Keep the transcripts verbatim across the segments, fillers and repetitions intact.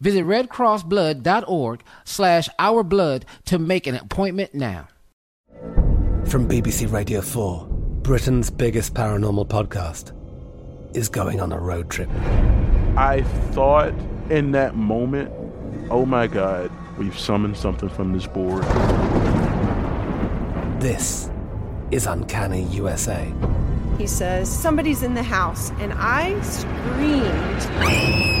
Visit redcrossblood.org slash ourblood to make an appointment now. From B B C Radio four, Britain's biggest paranormal podcast is going on a road trip. I thought in that moment, oh my God, we've summoned something from this board. This is Uncanny U S A. He says, somebody's in the house, and I screamed...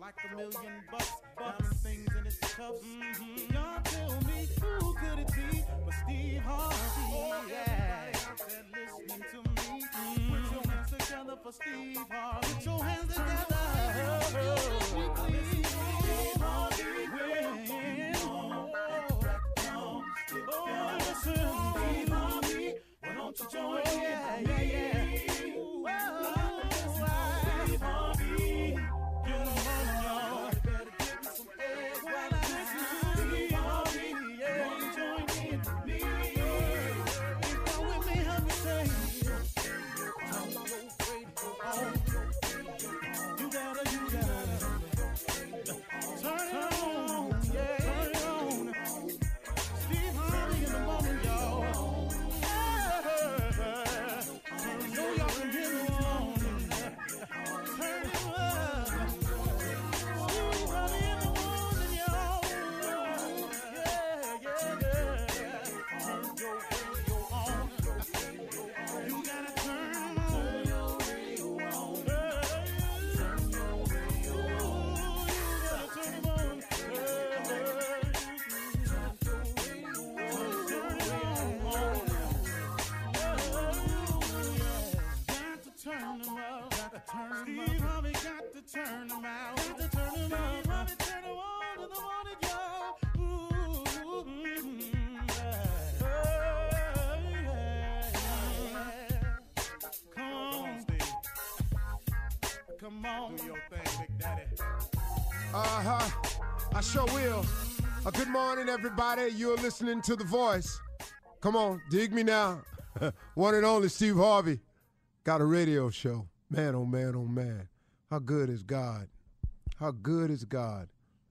Like a million bucks, bucks, things in its cups. Mm-hmm. Y'all tell me who could it be but Steve Harvey? Oh, yeah. Everybody listening to me. Mm-hmm. Put your hands together for Steve Harvey. Put your hands together. Oh, Steve Harvey. When oh, oh, listen, Steve Harvey, why don't you join me? Yeah, yeah, yeah. Ooh, oh, oh, Steve Harvey. Turn them out, to turn them out, run it, turn them on to the morning, y'all. Ooh, mm-hmm, yeah. Oh, yeah. Come on, come on. Do your thing, Big Daddy. Uh-huh. I sure will. Uh, good morning, everybody. You're listening to The Voice. Come on, dig me now. One and only Steve Harvey. Got a radio show. Man, oh, man, oh, man. How good is God? How good is God?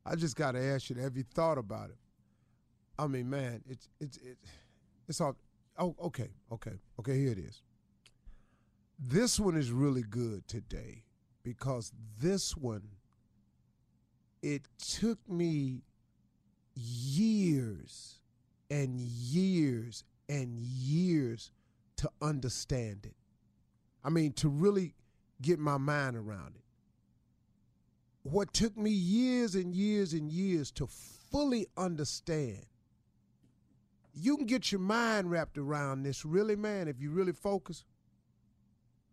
I just got to ask you, have you thought about it? I mean, man, it's it's it's it's all. Oh, okay, okay, okay. Here it is. This one is really good today because this one. It took me years and years and years to understand it. I mean, to really get my mind around it. What took me years and years and years to fully understand. You can get your mind wrapped around this, really, man, if you really focus.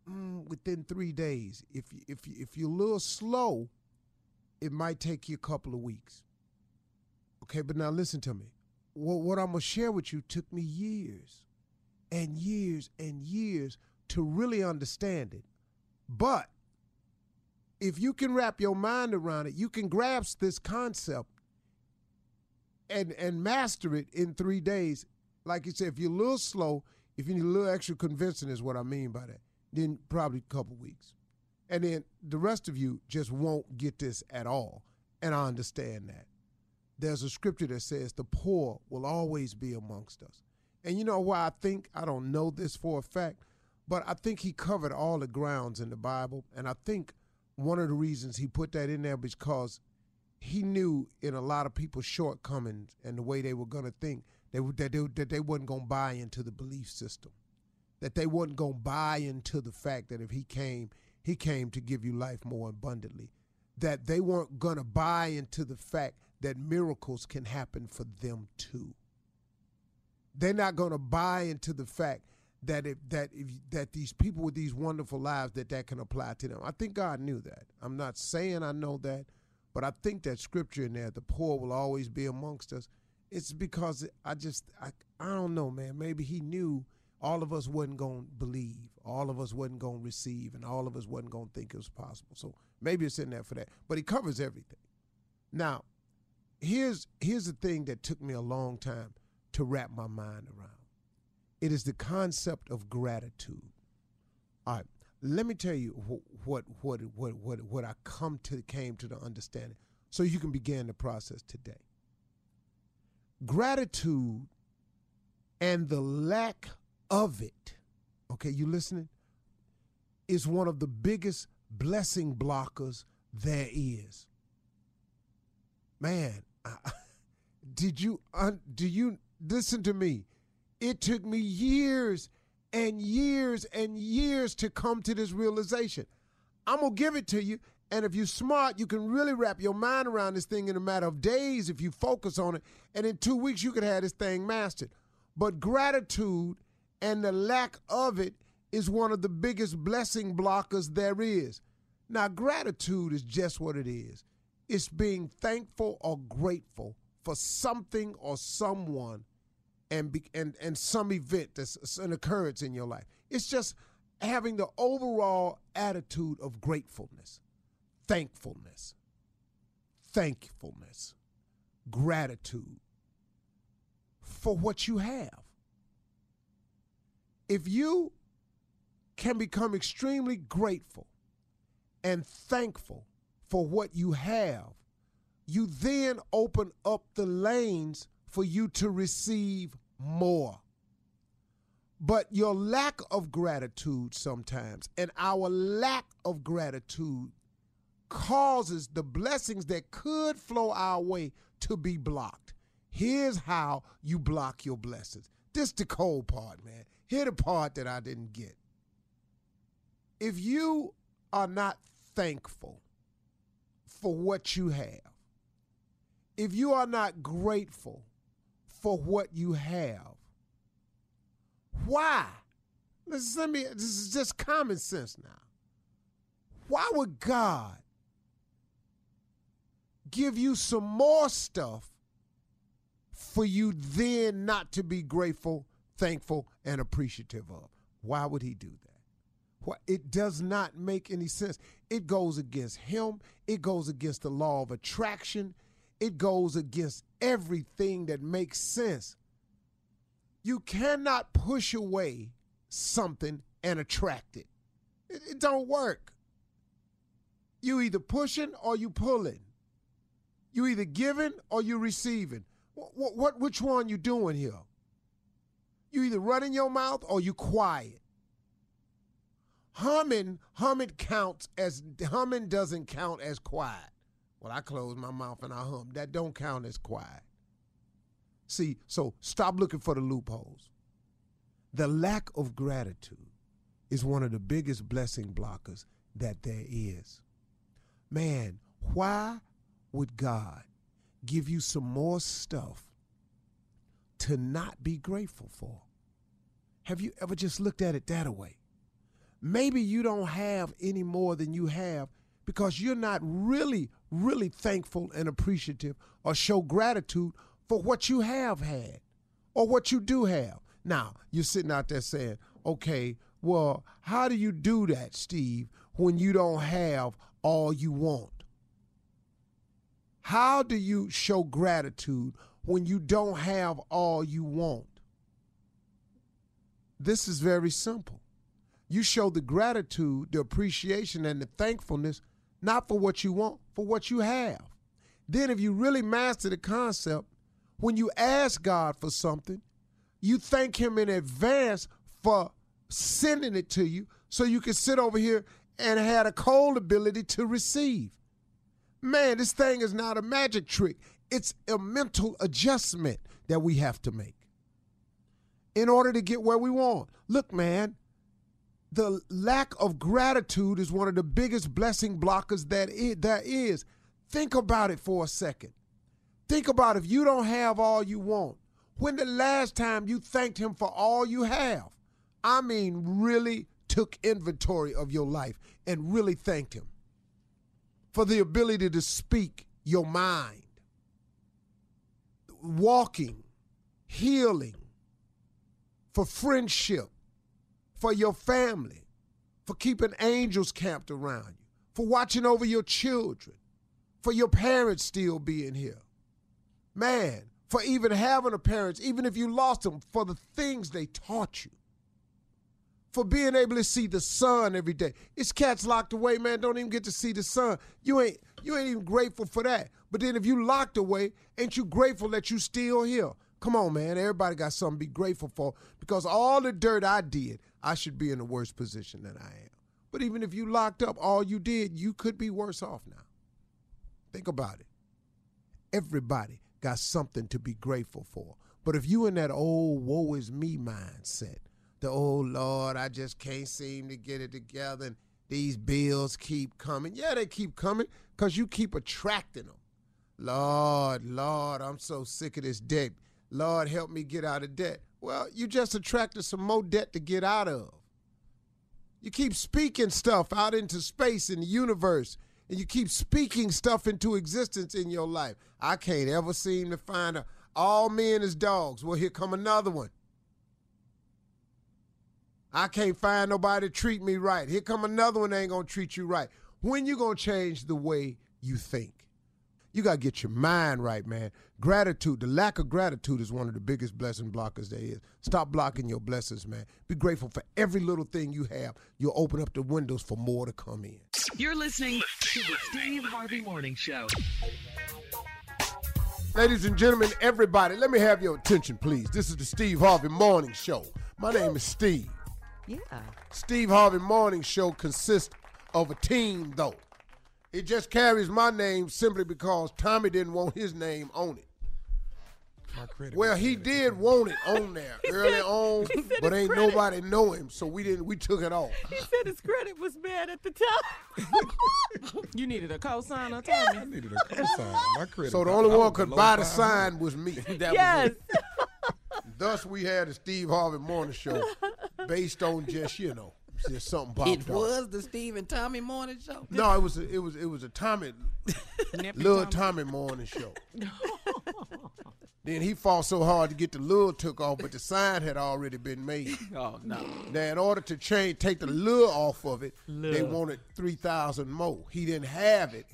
Mm, within three days, if you, if you, if you're a little slow, it might take you a couple of weeks. Okay, but now listen to me. What, what I'm gonna share with you took me years, and years and years to really understand it. But if you can wrap your mind around it, you can grasp this concept and and master it in three days. Like you said, if you're a little slow, if you need a little extra convincing is what I mean by that, then probably a couple weeks. And then the rest of you just won't get this at all. And I understand that. There's a scripture that says the poor will always be amongst us. And you know why I think, I don't know this for a fact, but I think he covered all the grounds in the Bible. And I think one of the reasons he put that in there was because he knew in a lot of people's shortcomings and the way they were going to think they would, that, they, that they wasn't going to buy into the belief system, that they wasn't going to buy into the fact that if he came, he came to give you life more abundantly, that they weren't going to buy into the fact that miracles can happen for them too. They're not going to buy into the fact that if that if that these people with these wonderful lives, that that can apply to them. I think God knew that. I'm not saying I know that, but I think that scripture in there, the poor will always be amongst us. It's because I just, I, I don't know, man. Maybe he knew all of us wasn't going to believe, all of us wasn't going to receive, and all of us wasn't going to think it was possible. So maybe it's in there for that. But he covers everything. Now, here's here's the thing that took me a long time to wrap my mind around. It is the concept of gratitude. All right, let me tell you what what what what what I come to came to the understanding, so you can begin the process today. Gratitude and the lack of it, okay, you listening, is one of the biggest blessing blockers there is. Man, I, did you do you listen to me? It took me years and years and years to come to this realization. I'm going to give it to you. And if you're smart, you can really wrap your mind around this thing in a matter of days if you focus on it. And in two weeks, you could have this thing mastered. But gratitude and the lack of it is one of the biggest blessing blockers there is. Now, gratitude is just what it is. It's being thankful or grateful for something or someone and be, and and some event that's an occurrence in your life. It's just having the overall attitude of gratefulness, thankfulness, thankfulness, gratitude for what you have. If you can become extremely grateful and thankful for what you have, you then open up the lanes for you to receive more. But your lack of gratitude sometimes, and our lack of gratitude, causes the blessings that could flow our way to be blocked. Here's how you block your blessings. This the cold part, man. Here's the part that I didn't get. If you are not thankful for what you have, if you are not grateful for what you have, why? Listen to me, this is just common sense now. Why would God give you some more stuff for you then not to be grateful, thankful, and appreciative of? Why would he do that? It does not make any sense. It goes against him. It goes against the law of attraction. It goes against everything that makes sense. You cannot push away something and attract it. It, it don't work. You either pushing or you pulling. You either giving or you receiving. What, what, what, which one you doing here? You either running your mouth or you quiet. Humming, humming counts as humming doesn't count as quiet. Well, I close my mouth and I hum. That don't count as quiet. See, so stop looking for the loopholes. The lack of gratitude is one of the biggest blessing blockers that there is. Man, why would God give you some more stuff to not be grateful for? Have you ever just looked at it that way? Maybe you don't have any more than you have because you're not really, really thankful and appreciative or show gratitude for what you have had or what you do have. Now, you're sitting out there saying, okay, well, how do you do that, Steve, when you don't have all you want? How do you show gratitude when you don't have all you want? This is very simple. You show the gratitude, the appreciation, and the thankfulness, not for what you want, for what you have. Then if you really master the concept, when you ask God for something, you thank him in advance for sending it to you so you can sit over here and have a cold ability to receive. Man, this thing is not a magic trick. It's a mental adjustment that we have to make in order to get where we want. Look, man, the lack of gratitude is one of the biggest blessing blockers that it, there is. Think about it for a second. Think about if you don't have all you want. When the last time you thanked him for all you have? I mean, really took inventory of your life and really thanked him for the ability to speak your mind, walking, healing, for friendship, for your family, for keeping angels camped around you, for watching over your children, for your parents still being here. Man, for even having a parents, even if you lost them, for the things they taught you, for being able to see the sun every day. It's cats locked away, man, don't even get to see the sun. You ain't you ain't even grateful for that. But then if you locked away, ain't you grateful that you still here? Come on, man, everybody got something to be grateful for, because all the dirt I did, I should be in a worse position than I am. But even if you locked up all you did, you could be worse off now. Think about it. Everybody got something to be grateful for. But if you in that old woe is me mindset, the old Lord, I just can't seem to get it together and these bills keep coming. Yeah, they keep coming because you keep attracting them. Lord, Lord, I'm so sick of this debt. Lord, help me get out of debt. Well, you just attracted some more debt to get out of. You keep speaking stuff out into space in the universe. And you keep speaking stuff into existence in your life. I can't ever seem to find a, all men is dogs. Well, here come another one. I can't find nobody to treat me right. Here come another one that ain't going to treat you right. When you going to change the way you think? You got to get your mind right, man. Gratitude, the lack of gratitude is one of the biggest blessing blockers there is. Stop blocking your blessings, man. Be grateful for every little thing you have. You'll open up the windows for more to come in. You're listening to the Steve Harvey Morning Show. Ladies and gentlemen, everybody, let me have your attention, please. This is the Steve Harvey Morning Show. My name is Steve. Yeah. Steve Harvey Morning Show consists of a team, though. It just carries my name simply because Tommy didn't want his name on it. My well, he critical. did want it on there early said, on, but ain't credit. nobody know him, so we didn't. We took it off. He said his credit was bad at the time. You needed a cosigner, Tommy. Yes. I needed a cosigner. My credit. So the only I one could buy the sign was me. That yes. Was Thus, we had a Steve Harvey Morning Show based on just you know just something popped It was off. The Steve and Tommy Morning Show. No, it was a, it was it was a Tommy, little Tommy. Tommy Morning Show. Then he fought so hard to get the lure took off, but the sign had already been made. Oh, no. Now, in order to change, take the lure off of it, lure. They wanted three thousand more. He didn't have it.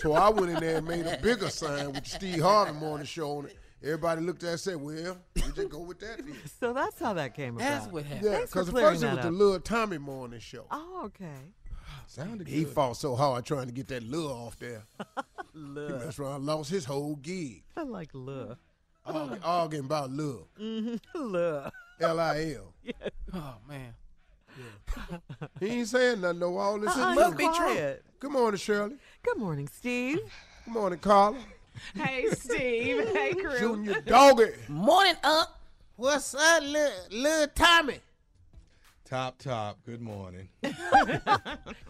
So I went in there and made a bigger sign with Steve Harvey morning show on it. Everybody looked at it and said, well, we just go with that then. So that's how that came about. That's what happened. Yeah, because at first it was up. The Lil Tommy morning show. Oh, okay. Sounded he good. Fought so hard trying to get that lure off there. Lure. That's why I lost his whole gig. I like lure. Arguing, arguing about lure. Mm-hmm. Lure. L I L. Yes. Oh, man. Yeah. He ain't saying nothing, though. All this uh-uh, must be true. Good morning, Shirley. Good morning, Steve. Good morning, Carla. Hey, Steve. Hey, crew. Shooting your doggy. Morning, up. What's up, little, little Tommy? Top, top. Good morning.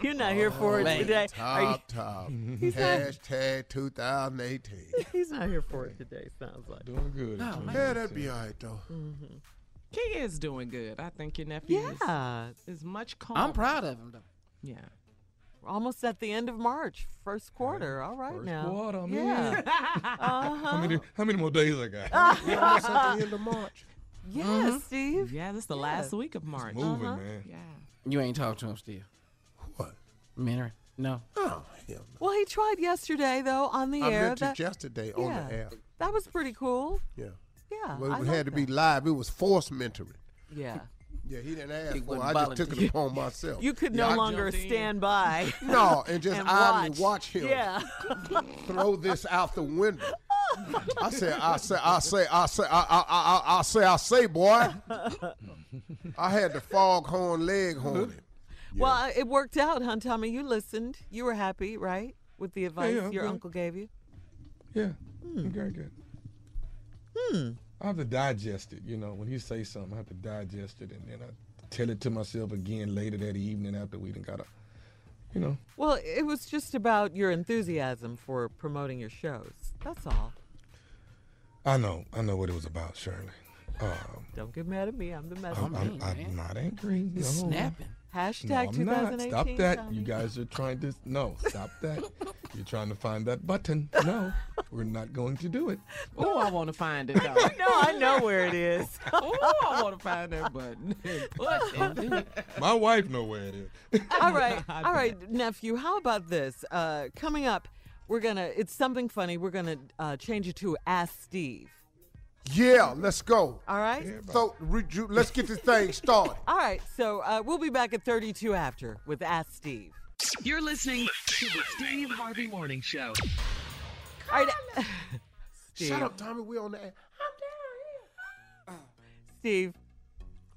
You're not oh, here for it man. Today. Top, you... top. He's hashtag not... twenty eighteen. He's not here for it today, sounds like. Doing good. Oh, yeah, that'd be all right, though. Mm-hmm. He is doing good. I think your nephew yeah, is, is much calmer. I'm proud of him, though. Yeah. Almost at the end of March, first quarter. All right first now. First quarter, I mean. Yeah. uh-huh. how, many, how many more days I got? We're almost at the end of March. Yes, mm-hmm. Steve. Yeah, this is the yeah. last week of March. It's moving, uh-huh. man. Yeah. You ain't talked to him, Steve. What? Minner? No. Oh, hell no. Well, he tried yesterday, though, on the I air. I met that, you yesterday yeah, on the air. That was pretty cool. Yeah. Yeah. Well, it I had to that. Be live. It was forced mentoring. Yeah. Yeah, he didn't ask he for it. I just took it upon myself. You could yeah, no I longer stand in. By. No, and just and idly watch. watch him yeah. throw this out the window. I say, I say, I say, I say, I, I, I, I say, I say, boy. I had the foghorn leghorn. Yeah. Well, it worked out, huh, Tommy? You listened. You were happy, right, with the advice yeah, yeah, your good. Uncle gave you? Yeah, hmm. very good. Hmm. I have to digest it, you know. When he say something, I have to digest it, and then I tell it to myself again later that evening after we done got up, you know. Well, it was just about your enthusiasm for promoting your shows. That's all. I know. I know what it was about, Shirley. Um, Don't get mad at me. I'm the messenger. I'm, I'm, I'm not angry. No. Snapping. Hashtag no, twenty eighteen. Stop that. Tommy. You guys are trying to. No, stop that. You're trying to find that button. No, we're not going to do it. Oh, I want to find it, though. No, I know where it is. Oh, I want to find that button. button. My wife knows where it is. All right. All right, nephew, how about this? Uh, coming up, we're going to, it's something funny. We're going to uh, change it to Ask Steve. Yeah, let's go. All right. Everybody. So re- let's get this thing started. All right. So uh, we'll be back at thirty-two after with Ask Steve. You're listening to the Steve Harvey Morning Show. All right. Steve. Shut up, Tommy. We're on the air. I'm down here. Steve,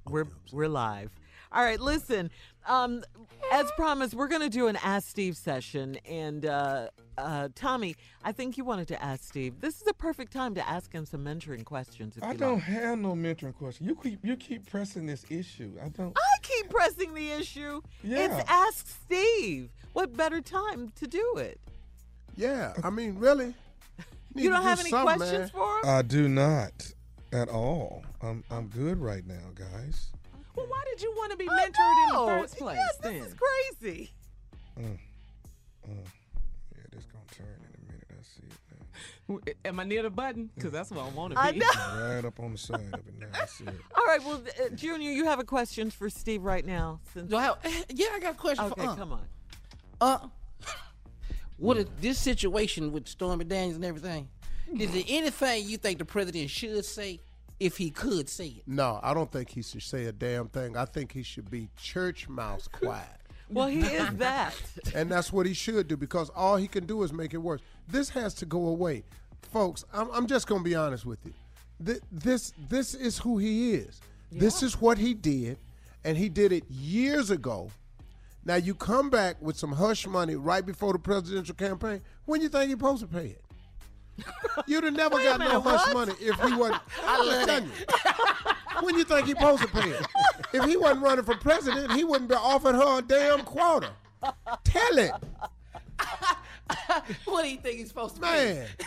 we're, we're live. All right, listen. Um, as promised, we're going to do an Ask Steve session. And, uh, uh, Tommy, I think you wanted to ask Steve. This is a perfect time to ask him some mentoring questions. If I you don't like. have no mentoring questions. You keep you keep pressing this issue. I don't. I keep pressing the issue. Yeah. It's Ask Steve. What better time to do it? Yeah, I mean, really. You, you don't do have any questions man. for him? I do not at all. I'm I'm good right now, guys. Well, why did you want to be mentored in the first place? Yes, this then? is crazy. Uh, uh, yeah, this gonna turn in a minute. I see it now. Am I near the button? Because that's what I want to be. I know. Right up on the side of it now. I see it. All right, well, uh, Junior, you have a question for Steve right now. Since Do I have, yeah, I got a question okay, for Okay, uh, come on. Uh, what is this situation with Stormy Daniels and everything? Is there anything you think the president should say? If he could say it. No, I don't think he should say a damn thing. I think he should be church mouse quiet. Well, he is that. And that's what he should do because all he can do is make it worse. This has to go away. Folks, I'm, I'm just going to be honest with you. Th- this, this is who he is. Yeah. This is what he did, and he did it years ago. Now, you come back with some hush money right before the presidential campaign. When do you think you're supposed to pay it? You'd have never got minute, no hush what? money if he wasn't. I love it. You. When you think he supposed to pay it? If he wasn't running for president, he wouldn't be offering her a damn quarter. Tell it. What do you think he's supposed to Man, pay?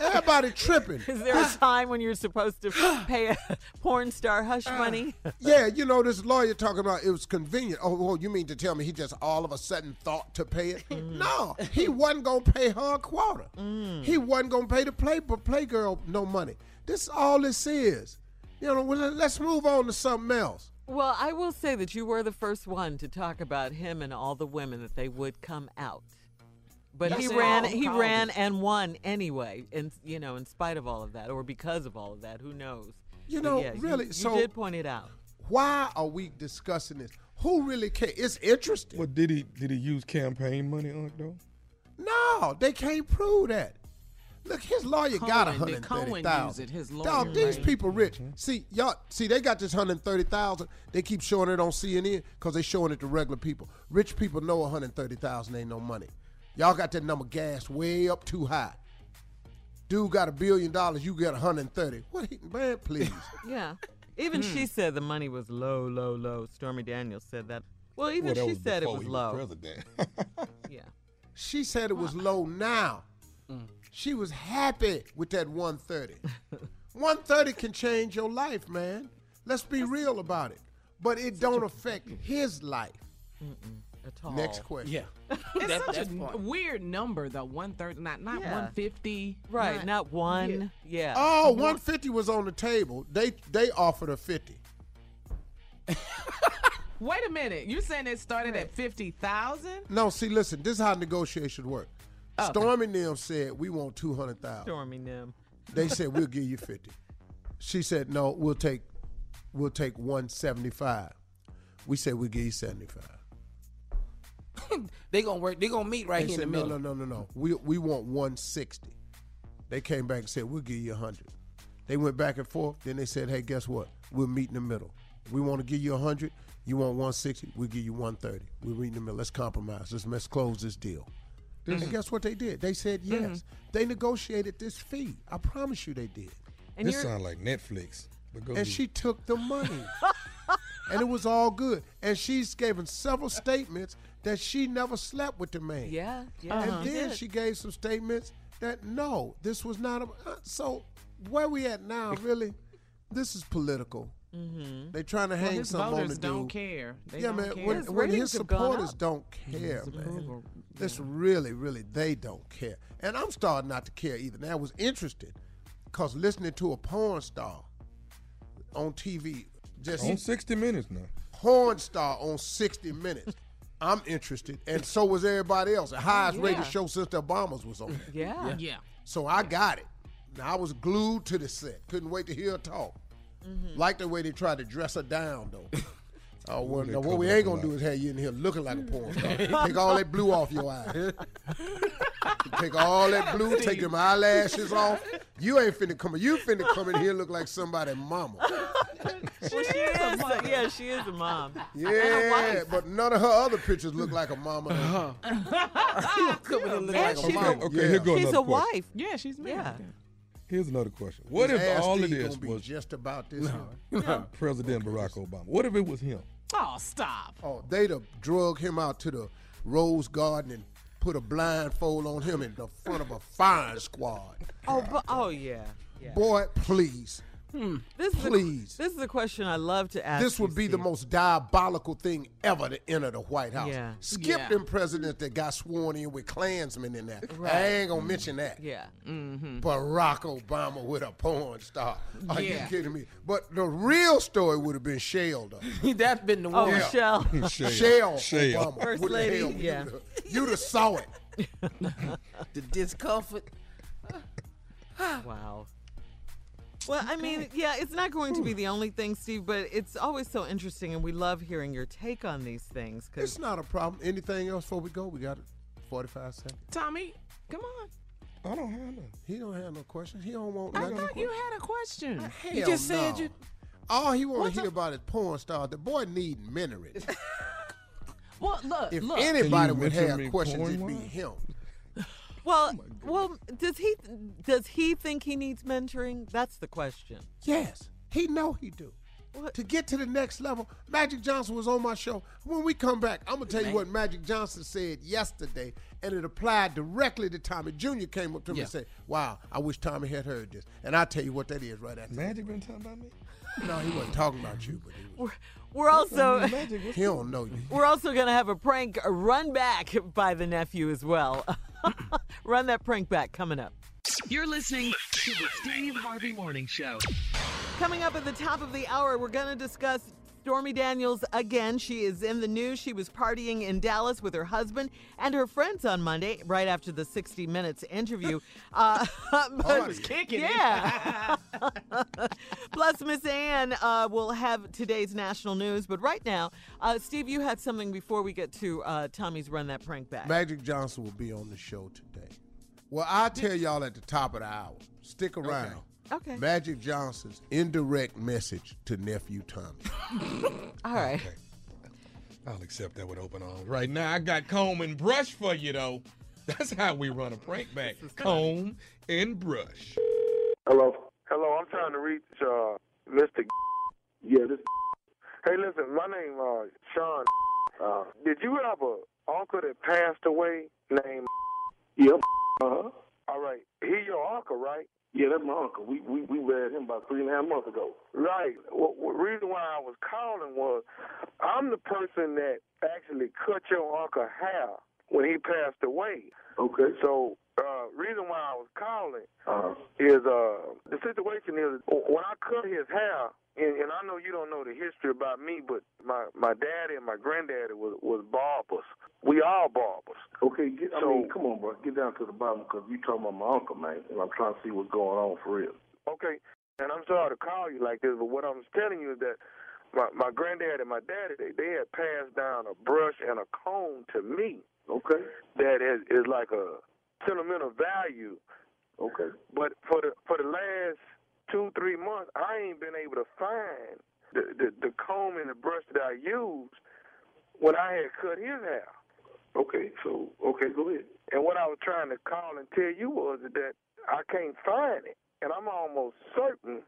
Everybody tripping. Is there a time when you're supposed to pay a porn star hush money? Yeah, you know, this lawyer talking about it was convenient. Oh, well, you mean to tell me he just all of a sudden thought to pay it? Mm. No, he wasn't going to pay her a quarter. Mm. He wasn't going to pay the play, but Playgirl no money. This all this is. You know, well, let's move on to something else. Well, I will say that you were the first one to talk about him and all the women that they would come out. But yes, he ran he colleges. ran and won anyway, in, you know, in spite of all of that, or because of all of that, who knows? You know, yeah, really. You, so you did point it out. Why are we discussing this? Who really cares? It's interesting. Well, did he did he use campaign money on it, though? No, they can't prove that. Look, his lawyer Cohen, got one hundred thirty thousand dollars. Dog, these right? people rich. Mm-hmm. See, y'all, see, they got this one hundred thirty thousand dollars. They keep showing it on C N N because they showing it to regular people. Rich people know one hundred thirty thousand dollars ain't no money. Y'all got that number gassed way up too high. Dude got a billion dollars, you got one hundred thirty. What, man, please. Yeah. Even mm. she said the money was low, low, low. Stormy Daniels said that. Well, even well, she said it was low. President. Yeah. She said it was low now. Mm. She was happy with that one thirty. one thirty can change your life, man. Let's be real about it. But it don't affect his life. Mm-mm. At all. Next question. Yeah. It's that, such a n- weird number, though. one thirty, not not yeah. one fifty. Right, not, not one. Yeah. yeah. Oh, mm-hmm. one fifty was on the table. They they offered her fifty. Wait a minute. You're saying it started right. at fifty thousand? No, see, listen, this is how negotiation works. Oh, Stormy okay. Nim said, we want two hundred thousand. Stormy Nim. They said, we'll give you fifty. She said, no, we'll take we'll take one seventy-five. We said, we'll give you seventy-five. They gonna work. They gonna meet right they here said, in the middle. No, no, no, no, no. We we want one sixty. They came back and said we'll give you one hundred. They went back and forth. Then they said, hey, guess what? We'll meet in the middle. We want to give you one hundred. You want one sixty? We'll give you one thirty. We'll meet in the middle. Let's compromise. Let's let's close this deal. Mm-hmm. And guess what they did? They said yes. Mm-hmm. They negotiated this fee. I promise you, they did. And this sounds like Netflix. But go and she it. took the money, and it was all good. And she's given several statements that she never slept with the man. Yeah, yeah. Uh-huh. And then she gave some statements that, no, this was not a... Uh, so where we at now, really, this is political. Mm-hmm. They trying to hang well, something on the dude. Don't care. They yeah, don't man, care. When, his, when his supporters don't care, man. Approval. This yeah. really, really, they don't care. And I'm starting not to care either. Now, I was interested because listening to a porn star on T V... just on sixty Minutes now. Porn star on sixty Minutes. I'm interested, and so was everybody else. The highest yeah. rated show since the Obamas was on there. Yeah. yeah. yeah. So I got it. Now I was glued to the set. Couldn't wait to hear her talk. Mm-hmm. Like the way they tried to dress her down, though. Oh, well, now, what we ain't going to do is have you in here looking like a porn star. Take all that blue off your eyes. Take all that blue, take them eyelashes off. You ain't finna come in. You finna come in here look like somebody's mama. She is a mom. Yeah, she is a mom. Yeah, but none of her other pictures look like a mama. Uh-huh. and like she's a, mama. Okay, yeah. here goes she's a wife. Yeah, she's married. Yeah. Here's another question. What His if all of this was just about this? No. No. President okay. Barack Obama. What if it was him? Oh, stop. Oh, they'd have drug him out to the Rose Garden and put a blindfold on him in the front of a firing squad. Oh, but, oh yeah. yeah. Boy, please. Hmm. This Please. Is a, this is a question I love to ask. This would be Steve. the most diabolical thing ever to enter the White House. Yeah. Skip yeah. them presidents that got sworn in with Klansmen in there. Right. I ain't going to mm. mention that. Yeah. Mm-hmm. Barack Obama with a porn star. Are yeah. you kidding me? But the real story would have been Shell, though. That's been the one. Oh, yeah. Shell. Shell. Shell. Shell. Obama. First what lady. The yeah. You'd have saw it. The discomfort. Wow. Well, I mean, yeah, it's not going to be the only thing, Steve, but it's always so interesting, and we love hearing your take on these things. Cause it's not a problem. Anything else before we go? We got forty-five seconds. Tommy, come on. I don't have none. He don't have no questions. He don't want I thought question. You had a question. Uh, hell you just no. said you... All he want to hear the... about is porn star. The boy need mentoring. Well, look, If look. anybody would have questions, it'd be him. Well, oh well, does he does he think he needs mentoring? That's the question. Yes, he know he do. What? To get to the next level, Magic Johnson was on my show. When we come back, I'm going to tell you what Magic Johnson said yesterday, and it applied directly to Tommy. Junior came up to me yeah. and said, wow, I wish Tommy had heard this. And I'll tell you what that is right after. Magic been talking about me? No, he wasn't talking about you. But he was. We're, we're also I mean, Magic, he don't know you. We're also going to have a prank run back by the nephew as well. Run that prank back coming up. You're listening to the Steve Harvey Morning Show. Coming up at the top of the hour, we're going to discuss Stormy Daniels again. She is in the news. She was partying in Dallas with her husband and her friends on Monday, right after the sixty minutes interview. Uh, but, oh, I was kicking yeah. it. Plus, Miss Ann uh, will have today's national news. But right now, uh, Steve, you had something before we get to uh, Tommy's Run That Prank Back. Magic Johnson will be on the show today. Well, I'll tell y'all at the top of the hour. Stick around. Okay. Okay. Magic Johnson's indirect message to nephew Tommy. All right. Okay. I'll accept that with open arms. Right now, I got comb and brush for you, though. That's how we run a prank back. Comb and brush. Hello. Hello, I'm trying to reach uh, Mister Yeah, this Hey, listen, my name uh Sean. Uh, did you have an uncle that passed away named Yep. Uh-huh. All right. He your uncle, right? Yeah, that's my uncle. We we we read him about three and a half months ago. Right. Well, the reason why I was calling was I'm the person that actually cut your uncle's hair when he passed away. Okay. So uh reason why I was calling uh-huh. is uh the situation is when I cut his hair, and, and I know you don't know the history about me, but my, my daddy and my granddaddy was, was barbers. We all barbers. Okay, get, so, I mean, come on, bro. Get down to the bottom because you talking about my uncle, man, and I'm trying to see what's going on for real. Okay, and I'm sorry to call you like this, but what I'm telling you is that my, my granddaddy and my daddy, they, they had passed down a brush and a comb to me. Okay. That is, is like a sentimental value. Okay. But for the for the last... two, three months, I ain't been able to find the, the, the comb and the brush that I used when I had cut his hair. Okay, so, okay, go ahead. And what I was trying to call and tell you was that I can't find it, and I'm almost certain.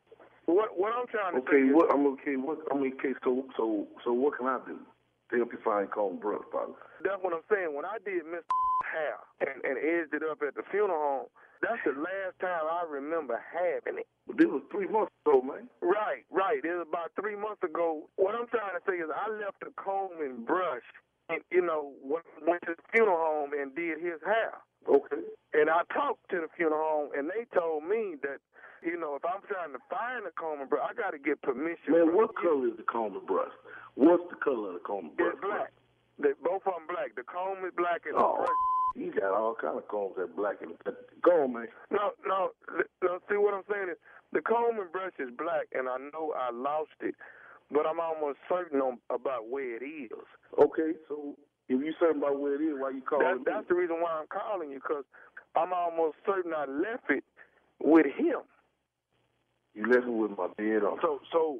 What what I'm trying to okay, say is... What, I'm okay, what, I mean, okay, so, so, so what can I do to help you find comb brush, brother? That's what I'm saying. When I did Mister hair and, and edged it up at the funeral home, that's the last time I remember having it. This was three months ago, man. Right, right. It was about three months ago. What I'm trying to say is I left the comb and brush and, you know, went to the funeral home and did his hair. Okay. And I talked to the funeral home, and they told me that, you know, if I'm trying to find a comb and brush, I got to get permission. Man, what color is the comb and brush? What's the color of the comb and brush? It's black. They, both of them black. The comb is black and oh. the brush. You got all kind of combs that black and go, man. No, no, no. See what I'm saying is the comb and brush is black, and I know I lost it, but I'm almost certain on, about where it is. Okay, so if you're certain about where it is, why you calling that, me? That's the reason why I'm calling you, because I'm almost certain I left it with him. You left it with my bed on. So, so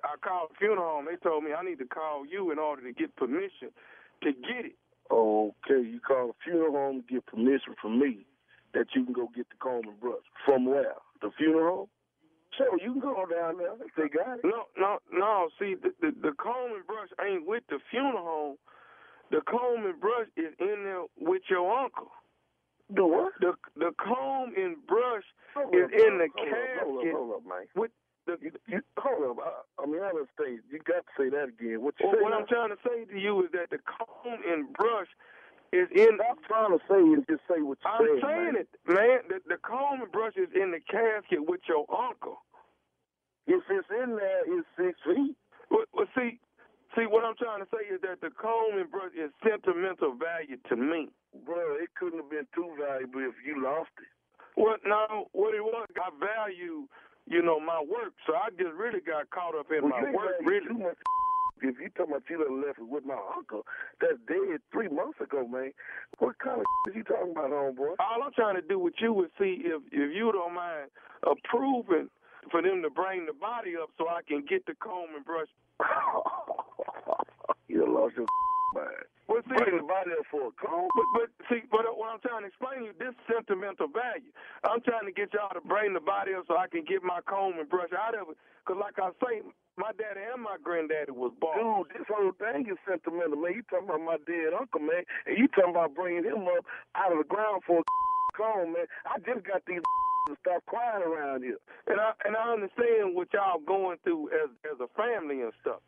I called the funeral home. They told me I need to call you in order to get permission to get it. Okay, you call the funeral home to get permission from me that you can go get the comb and brush. From where? The funeral home? Sure, you can go down there if they got it. No, no, no. See, the, the, the comb and brush ain't with the funeral home. The comb and brush is in there with your uncle. The what? The, the comb and brush hold is up, in the casket. Hold up, hold up, man. With the, you, you, hold up. I, I mean, I don't say, you got to say that again. What, you well, what I'm trying to say to you is that the comb and brush is in... Stop trying to say and just say what you're saying, I'm saying man. it, man. The, the comb and brush is in the casket with your uncle. If it's in there, it's six feet. Well, well, see, see, what I'm trying to say is that the comb and brush is sentimental value to me. Bro, it couldn't have been too valuable if you lost it. Well, no, what it was, I value... you know, my work. So I just really got caught up in well, my work, really. Too much if you talking about you done left with my uncle, that's dead three months ago, man. What kind of is you talking about, homeboy? All I'm trying to do with you is see if, if you don't mind approving for them to bring the body up so I can get the comb and brush. You done lost your mind. Well, see, bring the out of there for a cone. But, but see, but what I'm trying to explain to you, this sentimental value. I'm trying to get y'all to bring the body up so I can get my comb and brush out of it. Because like I say, my daddy and my granddaddy was bald. Dude, this whole thing is sentimental, man. You talking about my dead uncle, man, and you talking about bringing him up out of the ground for a cone, man. I just got these to stop crying around here. And I, and I understand what y'all going through as as a family and stuff.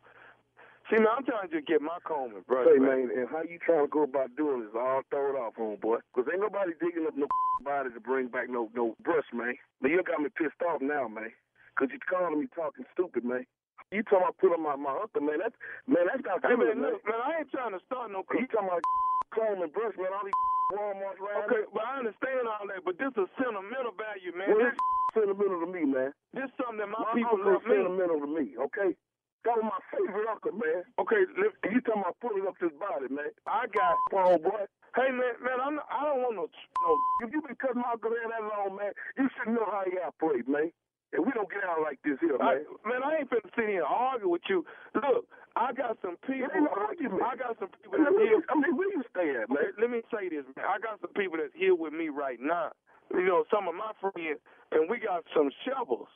See, man, I'm trying to just get my comb and brush. Hey, man, and how you trying to go about doing this all thrown off, homeboy? Because ain't nobody digging up no body to bring back no no brush, man. But you got me pissed off now, man, because you calling me talking stupid, man. You talking about putting my, my uncle, man. That's, man, that's not coming, hey, man, look, man, I ain't trying to start no... You talking about comb and brush, man, all these... Walmart's right. Okay, but I understand all that, but this is sentimental value, man. Well, this sentimental to me, man. This is something that my, my people love me. Sentimental to me, okay? That was my favorite uncle, man. Okay, you talking about pulling up this body, man? I got, oh boy. Hey, man, man, I'm not, I don't want no, no. If you been cutting my uncle in that long, man, you should know how he operates, man. And we don't get out like this here, man. I, man, I ain't finna sit here and argue with you. Look, I got some people. Ain't no argument. I got some people that's here. I mean, where you stay at, man? Let me say this, man. I got some people that's here with me right now. You know, some of my friends, and we got some shovels.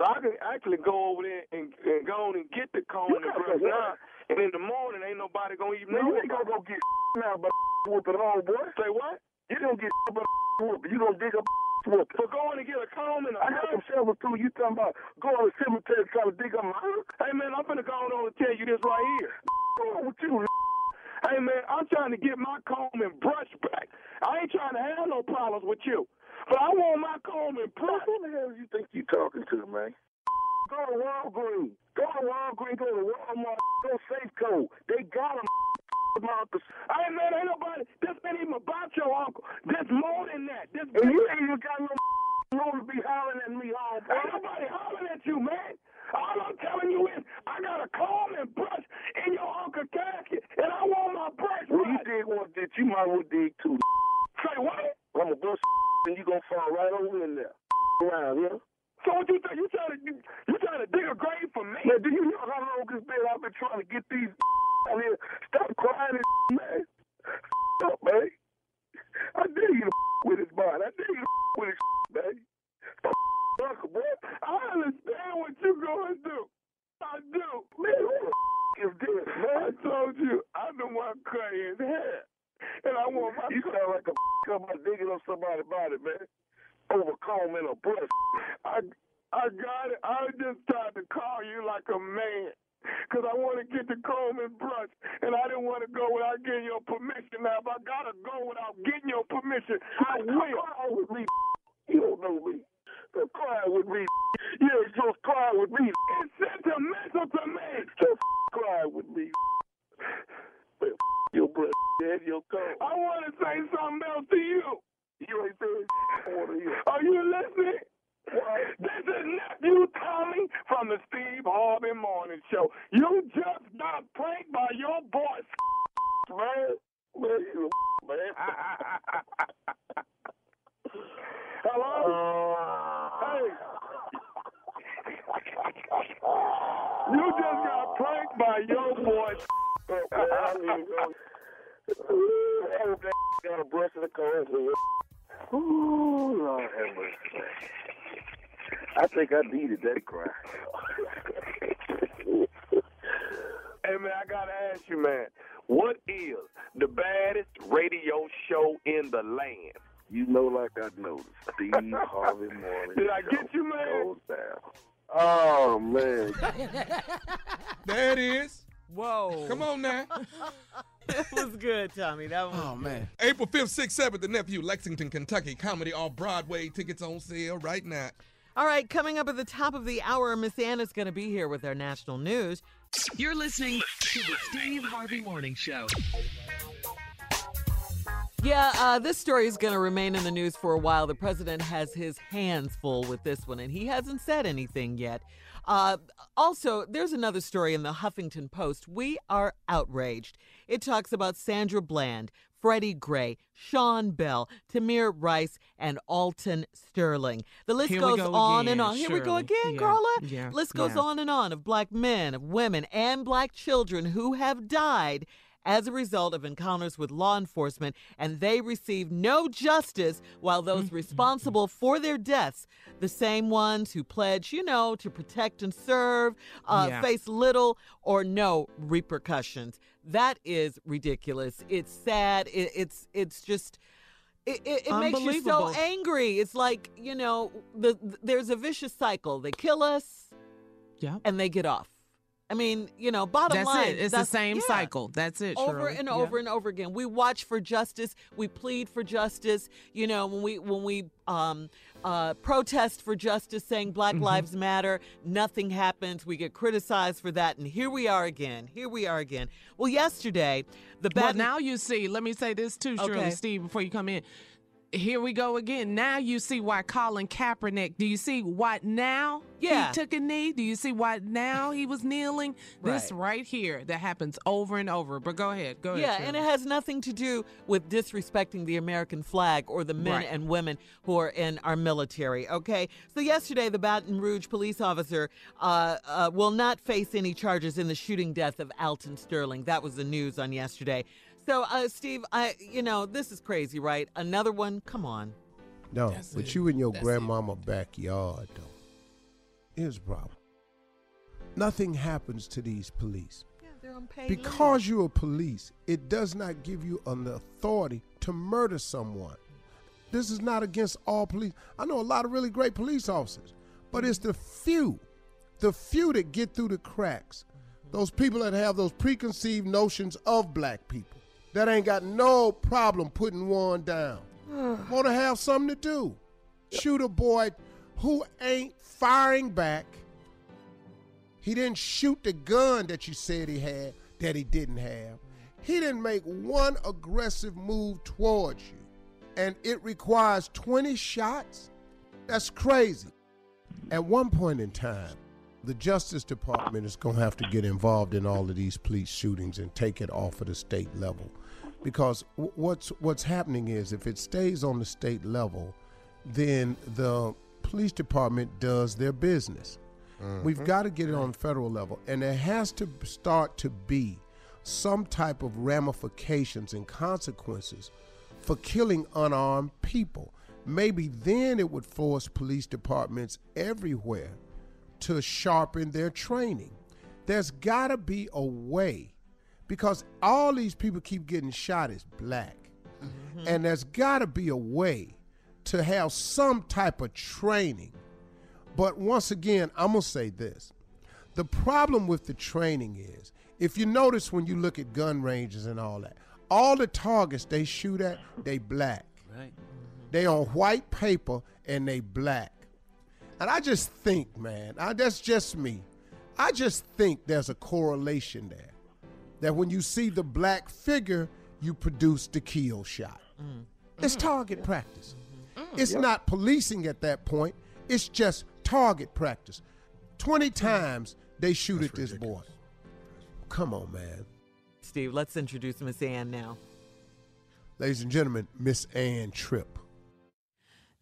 So I can actually go over there and, and go on and get the cone and brush now. And in the morning, ain't nobody gonna even man, know. You ain't gonna go get now, but whoop it all, boy. Say what? You don't get but whoop. You gonna dig up. For so going to get a comb and a I got some shovels too. You talking about going to the cemetery trying to dig up my hook? Hey man, I'm finna go on and tell you this right here. What's wrong with you? Hey man, I'm trying to get my comb and brush back. I ain't trying to have no problems with you, but I want my comb and brush. Who the hell do you think you talking to, man? Go to Walgreens. Go to Walgreens. Go to Walmart. Go Safeco. They got them. Hey man, ain't nobody. This ain't even about your uncle. This more than that. This and you ain't even got no room to be hollering at me all day. Ain't nobody hollering at you, man. All I'm telling you is, I got a comb and brush in your uncle's casket, and I want my brush. Well, right. You dig one ditch, you might as well dig two. Say what? I'm a bush, and you gonna fall right over in there. Around here. So what you think? You trying to you, you trying to dig a grave for me? Man, do you know how long this bed I've been trying to get these? I mean, stop crying and man. Stop, man. I dare you to with his body. I dare you to with his man. Stop, uncle, boy. I understand what you're going through. I do. Man, who the is this, man? I told you, I'm the one cutting his hair. And I want my... You sound like a come by digging up somebody's body, man. Over comb and a brush. I, I got it. I just tried to call you like a man. Because I want to get the comb and brush, and I didn't want to go without getting your permission. Now, if I got to go without getting your permission, I will. Cry with me. You don't know me. Just cry with me. Yeah, just cry with me. It's sentimental to me. Just cry with me. Man, your brush and your comb. I want to say something else to you. You ain't saying I want to hear. Are you listening? What? This is Nephew Tommy from the Steve Harvey Morning Show. You just got pranked by your boy, man. Man, you man. Hello? Uh... Hey. You just got pranked by your boy. Oh, man, I mean, I hope that got a brush in the car. Ooh, Lord have mercy. I think I needed that cry. Hey, man, I got to ask you, man, what is the baddest radio show in the land? You know like I know, Steve Harvey Morning. Did I get you, man? Oh, man. There it is. Whoa. Come on now. That was good, Tommy. That was Oh, good. Man. April fifth, sixth, seventh, The Nephew, Lexington, Kentucky. Comedy off Broadway. Tickets on sale right now. All right, coming up at the top of the hour, Miss Anna's going to be here with our national news. You're listening to the Steve Harvey Morning Show. Yeah, uh, this story is going to remain in the news for a while. The president has his hands full with this one, and he hasn't said anything yet. Uh, also, there's another story in the Huffington Post. We are outraged. It talks about Sandra Bland, Freddie Gray, Sean Bell, Tamir Rice, and Alton Sterling. The list goes on and on. Here we go again, Carla. The list goes on and on of black men, of women, and black children who have died as a result of encounters with law enforcement, and they received no justice, while those responsible for their deaths, the same ones who pledged, you know, to protect and serve, uh, yeah. face little or no repercussions. That is ridiculous. It's sad. It, it's it's just... It, it, it makes you so angry. It's like, you know, the, the, there's a vicious cycle. They kill us, yeah, and they get off. I mean, you know, bottom that's line. It. It's that's the same yeah. cycle. That's it, Shirley. Over and over yeah. and over again. We watch for justice. We plead for justice. You know, when we when we um, uh, protest for justice, saying Black mm-hmm. Lives Matter, nothing happens. We get criticized for that. And here we are again. Here we are again. Well, yesterday, the Baton- Well, now you see, let me say this too, Shirley, okay. Steve, before you come in. Here we go again. Now you see why Colin Kaepernick, do you see why now yeah. he took a knee? Do you see why now he was kneeling? Right. This right here that happens over and over. But go ahead. Go ahead. Yeah, Shirley. And it has nothing to do with disrespecting the American flag or the men right. and women who are in our military, okay? So yesterday, the Baton Rouge police officer uh, uh, will not face any charges in the shooting death of Alton Sterling. That was the news on yesterday. So, uh, Steve, I, you know, this is crazy, right? Another one? Come on. No, That's but it. you in your That's grandmama it. backyard, though. Here's the problem. Nothing happens to these police. Yeah, they're on paid leave. Because you're police, it does not give you an authority to murder someone. This is not against all police. I know a lot of really great police officers, but it's the few, the few that get through the cracks, those people that have those preconceived notions of black people. That ain't got no problem putting one down. Want to have something to do. Shoot a boy who ain't firing back. He didn't shoot the gun that you said he had that he didn't have. He didn't make one aggressive move towards you. And it requires twenty shots? That's crazy. At one point in time, the Justice Department is going to have to get involved in all of these police shootings and take it off of the state level. Because what's what's happening is if it stays on the state level, then the police department does their business. Mm-hmm. We've got to get it on federal level. And there has to start to be some type of ramifications and consequences for killing unarmed people. Maybe then it would force police departments everywhere to sharpen their training. There's gotta be a way, because all these people keep getting shot as black. Mm-hmm. And there's gotta be a way to have some type of training. But once again, I'm gonna say this. The problem with the training is, if you notice when you look at gun ranges and all that, all the targets they shoot at, they black. Right. They on white paper and they black. And I just think, man, I, that's just me. I just think there's a correlation there. That when you see the black figure, you produce the kill shot. Mm. It's target yeah. practice. Mm-hmm. It's yep. not policing at that point. It's just target practice. twenty times they shoot that's at this ridiculous. boy. Come on, man. Steve, let's introduce Miss Ann now. Ladies and gentlemen, Miss Ann Tripp.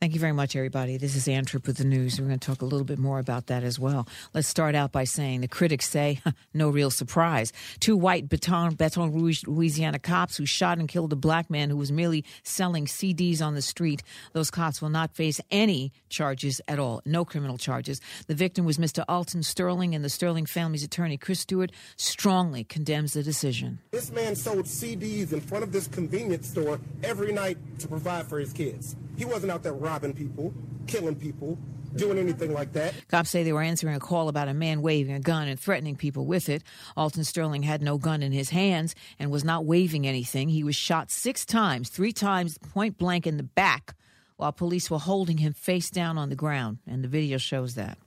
Thank you very much, everybody. This is Ann Tripp with the news. We're going to talk a little bit more about that as well. Let's start out by saying the critics say, no real surprise, two white Baton, Baton Rouge, Louisiana cops who shot and killed a black man who was merely selling C Ds on the street. Those cops will not face any charges at all, no criminal charges. The victim was Mister Alton Sterling, and the Sterling family's attorney, Chris Stewart, strongly condemns the decision. This man sold C Ds in front of this convenience store every night to provide for his kids. He wasn't out there robbing people, killing people, doing anything like that. Cops say they were answering a call about a man waving a gun and threatening people with it. Alton Sterling had no gun in his hands and was not waving anything. He was shot six times, three times point blank in the back, while police were holding him face down on the ground. And the video shows that.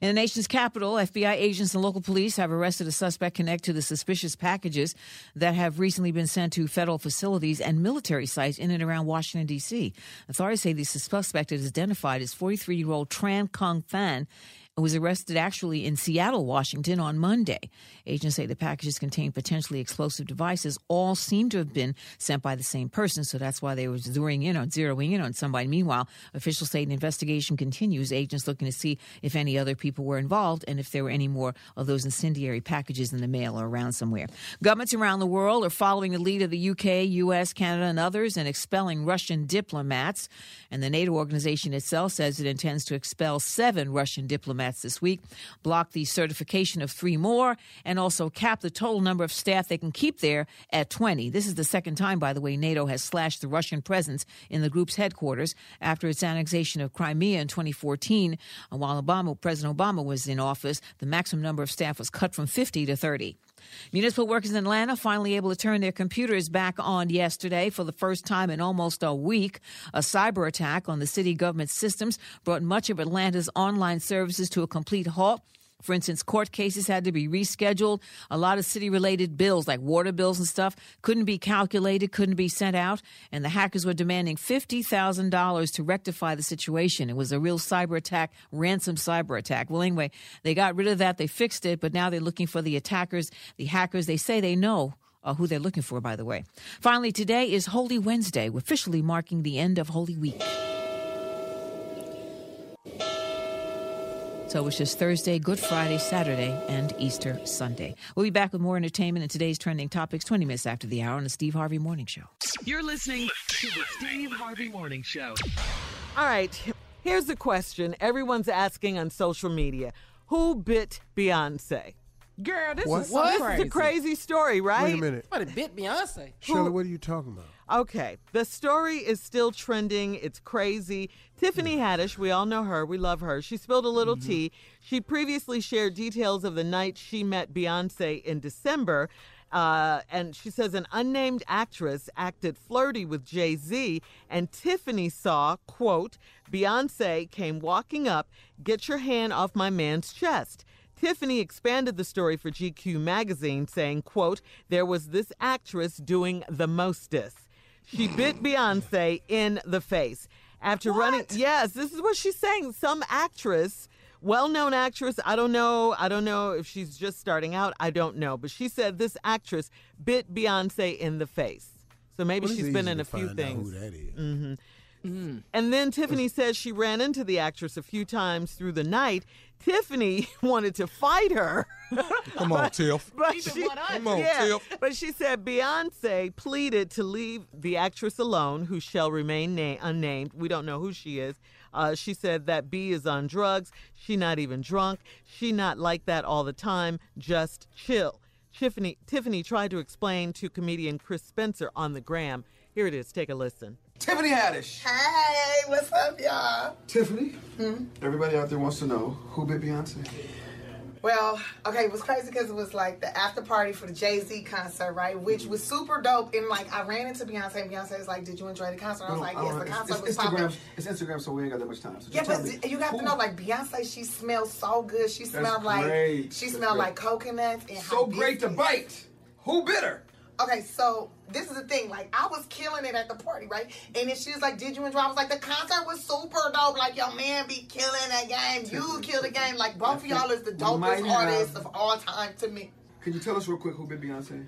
In the nation's capital, F B I agents and local police have arrested a suspect connected to the suspicious packages that have recently been sent to federal facilities and military sites in and around Washington, D C Authorities say the suspect is identified as forty-three-year-old Tran Kung Phan was arrested actually in Seattle, Washington on Monday. Agents say the packages contained potentially explosive devices. All seem to have been sent by the same person, so that's why they were zeroing in on, zeroing in on somebody. Meanwhile, officials say an investigation continues. Agents looking to see if any other people were involved and if there were any more of those incendiary packages in the mail or around somewhere. Governments around the world are following the lead of the U K, U S, Canada, and others in expelling Russian diplomats. And the NATO organization itself says it intends to expel seven Russian diplomats this week, block the certification of three more, and also cap the total number of staff they can keep there at twenty. This is the second time, by the way, NATO has slashed the Russian presence in the group's headquarters after its annexation of Crimea in twenty fourteen. And while Obama, President Obama was in office, the maximum number of staff was cut from fifty to thirty. Municipal workers in Atlanta finally able to turn their computers back on yesterday for the first time in almost a week. A cyber attack on the city government systems brought much of Atlanta's online services to a complete halt. For instance, court cases had to be rescheduled. A lot of city-related bills, like water bills and stuff, couldn't be calculated, couldn't be sent out. And the hackers were demanding fifty thousand dollars to rectify the situation. It was a real cyber attack, ransom cyber attack. Well, anyway, they got rid of that. They fixed it. But now they're looking for the attackers, the hackers. They say they know uh, who they're looking for, by the way. Finally, today is Holy Wednesday, officially marking the end of Holy Week. So it was just Thursday, Good Friday, Saturday, and Easter Sunday. We'll be back with more entertainment and today's trending topics twenty minutes after the hour on the Steve Harvey Morning Show. You're listening to the Steve Harvey Morning Show. All right, here's the question everyone's asking on social media. Who bit Beyonce? Girl, this what? is so what? crazy. This is a crazy story, right? Wait a minute. What, it bit Beyonce? Shirley, what are you talking about? Okay, the story is still trending. It's crazy. Tiffany Haddish, we all know her. We love her. She spilled a little mm-hmm. tea. She previously shared details of the night she met Beyonce in December. Uh, and she says an unnamed actress acted flirty with Jay-Z. And Tiffany saw, quote, Beyonce came walking up, get your hand off my man's chest. Tiffany expanded the story for G Q magazine, saying, quote, there was this actress doing the mostest. She bit Beyonce in the face. After what? running, yes, this is what she's saying. Some actress, well-known actress, I don't know. I don't know if she's just starting out. I don't know. But she said this actress bit Beyonce in the face. So maybe well, she's been in a few things. Who that is. Mm-hmm. Mm. And then Tiffany says she ran into the actress a few times through the night. Tiffany wanted to fight her. Come on, Tiff. But she, Come on, yeah, Tiff. But she said Beyonce pleaded to leave the actress alone, who shall remain na- unnamed. We don't know who she is. Uh, she said that B is on drugs. She not even drunk. She not like that all the time. Just chill. Tiffany, Tiffany tried to explain to comedian Chris Spencer on the gram. Here it is. Take a listen. Tiffany Haddish. Hey, what's up, y'all? Tiffany, hmm? Everybody out there wants to know who bit Beyonce. Well, okay, it was crazy because it was like the after party for the Jay-Z concert, right? Which was super dope. And like, I ran into Beyonce, and Beyonce was like, did you enjoy the concert? I was no, like, yes, the concert it's, it's was popping. It's Instagram, so we ain't got that much time. So yeah, but you got who? to know, like, Beyonce, she smells so good. She smelled like she That's smelled great. like coconuts and So hibiscus. Great to bite. Who bit her? Okay, so this is the thing. Like, I was killing it at the party, right? And then she was like, did you enjoy? I was like, the concert was super dope. Like, your man be killing that game. You kill the game. Like, both of y'all is the dopest artists of all time to me. Can you tell us real quick who bit Beyonce?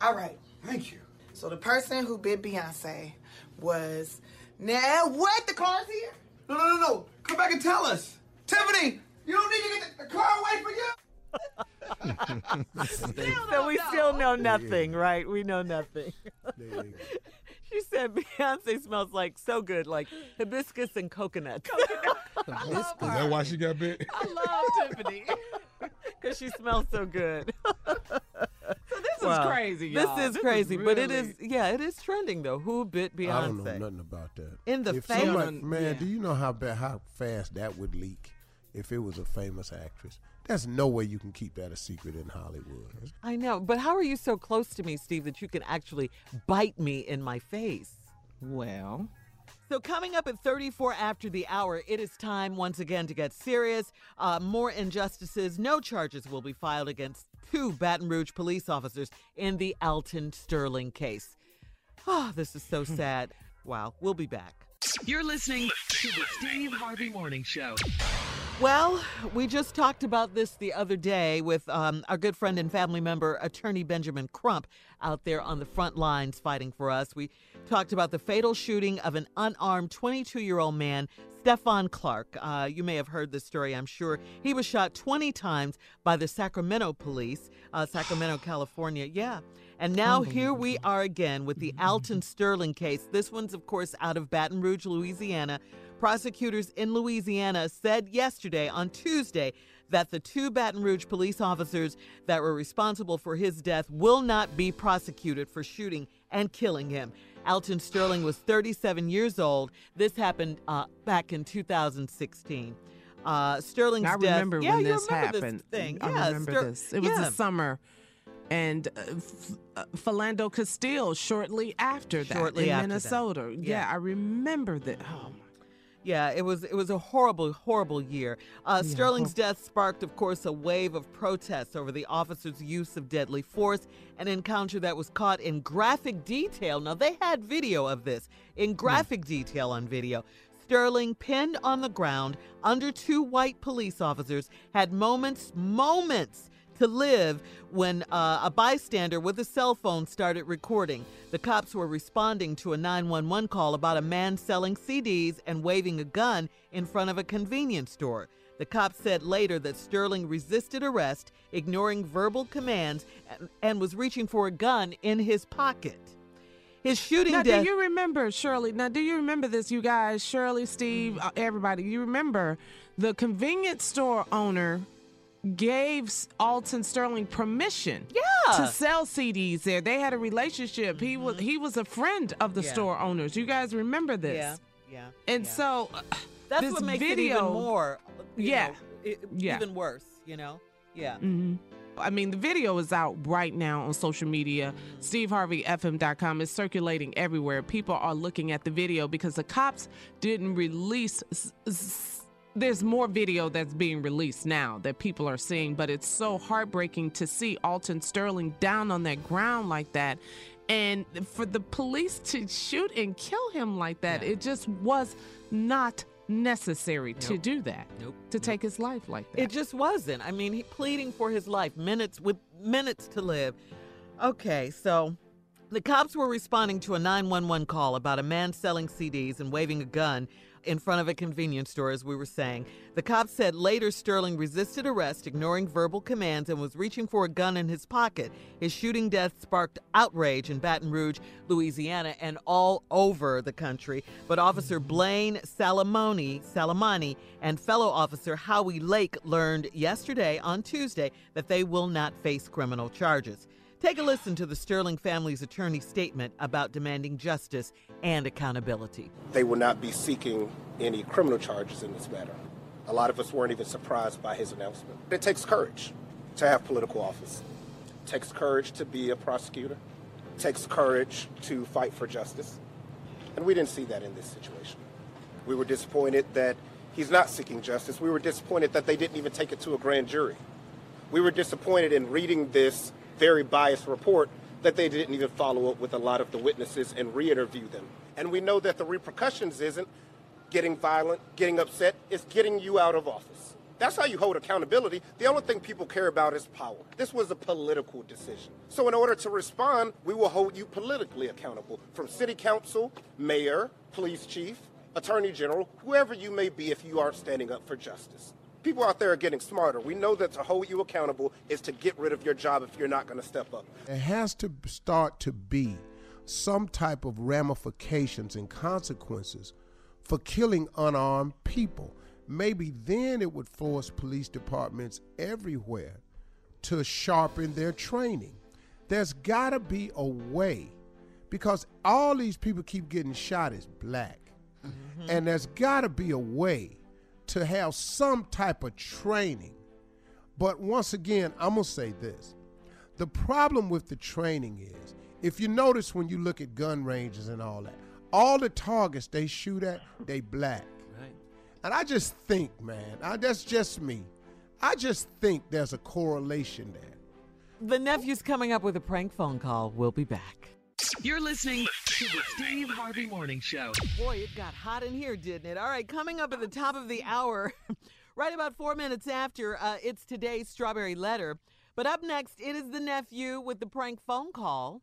All right. Thank you. So the person who bit Beyonce was... Now, what? The car's here? No, no, no, no. Come back and tell us. Tiffany, you don't need to get the, the car away from you. So we know. still know nothing, yeah. right? We know nothing. She said Beyonce smells like so good, like hibiscus and coconut. coconut. I love her. Is that why she got bit? I love Tiffany. Because she smells so good. So this well, is crazy, y'all. This is this crazy, is really... but it is, yeah, it is trending, though. Who bit Beyonce? I don't know nothing about that. In the face. Man, yeah. do you know how, how fast that would leak if it was a famous actress? There's no way you can keep that a secret in Hollywood. I know, but how are you so close to me, Steve, that you can actually bite me in my face? Well. So coming up at thirty-four after the hour, it is time once again to get serious. Uh, more injustices. No charges will be filed against two Baton Rouge police officers in the Alton Sterling case. Oh, this is so sad. Wow. We'll be back. You're listening to the Steve Harvey Morning Show. Well, we just talked about this the other day with um, our good friend and family member, attorney Benjamin Crump, out there on the front lines fighting for us. We talked about the fatal shooting of an unarmed twenty-two-year-old man, Stephon Clark. Uh, you may have heard this story, I'm sure. He was shot twenty times by the Sacramento police, uh, Sacramento, California. Yeah. And now here we are again with the Alton Sterling case. This one's, of course, out of Baton Rouge, Louisiana. Prosecutors in Louisiana said yesterday, on Tuesday, that the two Baton Rouge police officers that were responsible for his death will not be prosecuted for shooting and killing him. Alton Sterling was thirty-seven years old. This happened uh, back in two thousand sixteen. Uh, Sterling's death. I remember death, when yeah, this remember happened. This thing. I yeah, remember Ster- this. It was yeah. the summer. And uh, F- uh, Philando Castile shortly after that shortly in after Minnesota. That. Yeah. yeah, I remember that. Oh, my. Yeah, it was it was a horrible, horrible year. Uh, yeah. Sterling's death sparked, of course, a wave of protests over the officer's use of deadly force, an encounter that was caught in graphic detail. Now, they had video of this, in graphic mm. detail on video. Sterling, pinned on the ground under two white police officers, had moments, moments to live when uh, a bystander with a cell phone started recording. The cops were responding to a nine one one call about a man selling C Ds and waving a gun in front of a convenience store. The cops said later that Sterling resisted arrest, ignoring verbal commands, and was reaching for a gun in his pocket. His shooting now, death... Now, do you remember, Shirley? Now, do you remember this, you guys? Shirley, Steve, everybody. You remember the convenience store owner gave Alton Sterling permission yeah. to sell C Ds there. They had a relationship. Mm-hmm. He was he was a friend of the yeah. store owners. You guys remember this? Yeah, yeah. And yeah. so uh, that's this what makes video, it even more, yeah, know, it, yeah, even worse. You know, yeah. Mm-hmm. I mean, the video is out right now on social media. Steve Harvey F M dot com is circulating everywhere. People are looking at the video because the cops didn't release. S- s- There's more video that's being released now that people are seeing, but it's so heartbreaking to see Alton Sterling down on that ground like that. And for the police to shoot and kill him like that, yeah. it just was not necessary nope. to do that, nope. to nope. take his life like that. It just wasn't. I mean, he pleading for his life, minutes with minutes to live. Okay, so the cops were responding to a nine one one call about a man selling C Ds and waving a gun in front of a convenience store, as we were saying. The cops said later Sterling resisted arrest, ignoring verbal commands, and was reaching for a gun in his pocket. His shooting death sparked outrage in Baton Rouge, Louisiana, and all over the country. But Officer Blaine Salamone, Salamani and fellow officer Howie Lake learned yesterday, on Tuesday, that they will not face criminal charges. Take a listen to the Sterling family's attorney's statement about demanding justice and accountability. They will not be seeking any criminal charges in this matter. A lot of us weren't even surprised by his announcement. It takes courage to have political office. It takes courage to be a prosecutor. It takes courage to fight for justice. And we didn't see that in this situation. We were disappointed that he's not seeking justice. We were disappointed that they didn't even take it to a grand jury. We were disappointed in reading this very biased report that they didn't even follow up with a lot of the witnesses and re-interview them. And we know that the repercussions isn't getting violent, getting upset, it's getting you out of office. That's how you hold accountability. The only thing people care about is power. This was a political decision. So in order to respond, we will hold you politically accountable, from city council, mayor, police chief, attorney general, whoever you may be if you aren't standing up for justice. People out there are getting smarter. We know that to hold you accountable is to get rid of your job if you're not going to step up. It has to start to be some type of ramifications and consequences for killing unarmed people. Maybe then it would force police departments everywhere to sharpen their training. There's got to be a way, because all these people keep getting shot as black. Mm-hmm. And there's got to be a way to have some type of training. But once again, I'm gonna say this. The problem with the training is, if you notice when you look at gun ranges and all that, all the targets they shoot at, they black. Right. And I just think, man, I, that's just me. I just think there's a correlation there. The nephew's coming up with a prank phone call. We'll be back. You're listening to the Steve Harvey Morning Show. Boy, it got hot in here, didn't it? All right, coming up at the top of the hour, right about four minutes after, uh, it's today's Strawberry Letter. But up next, it is the nephew with the prank phone call.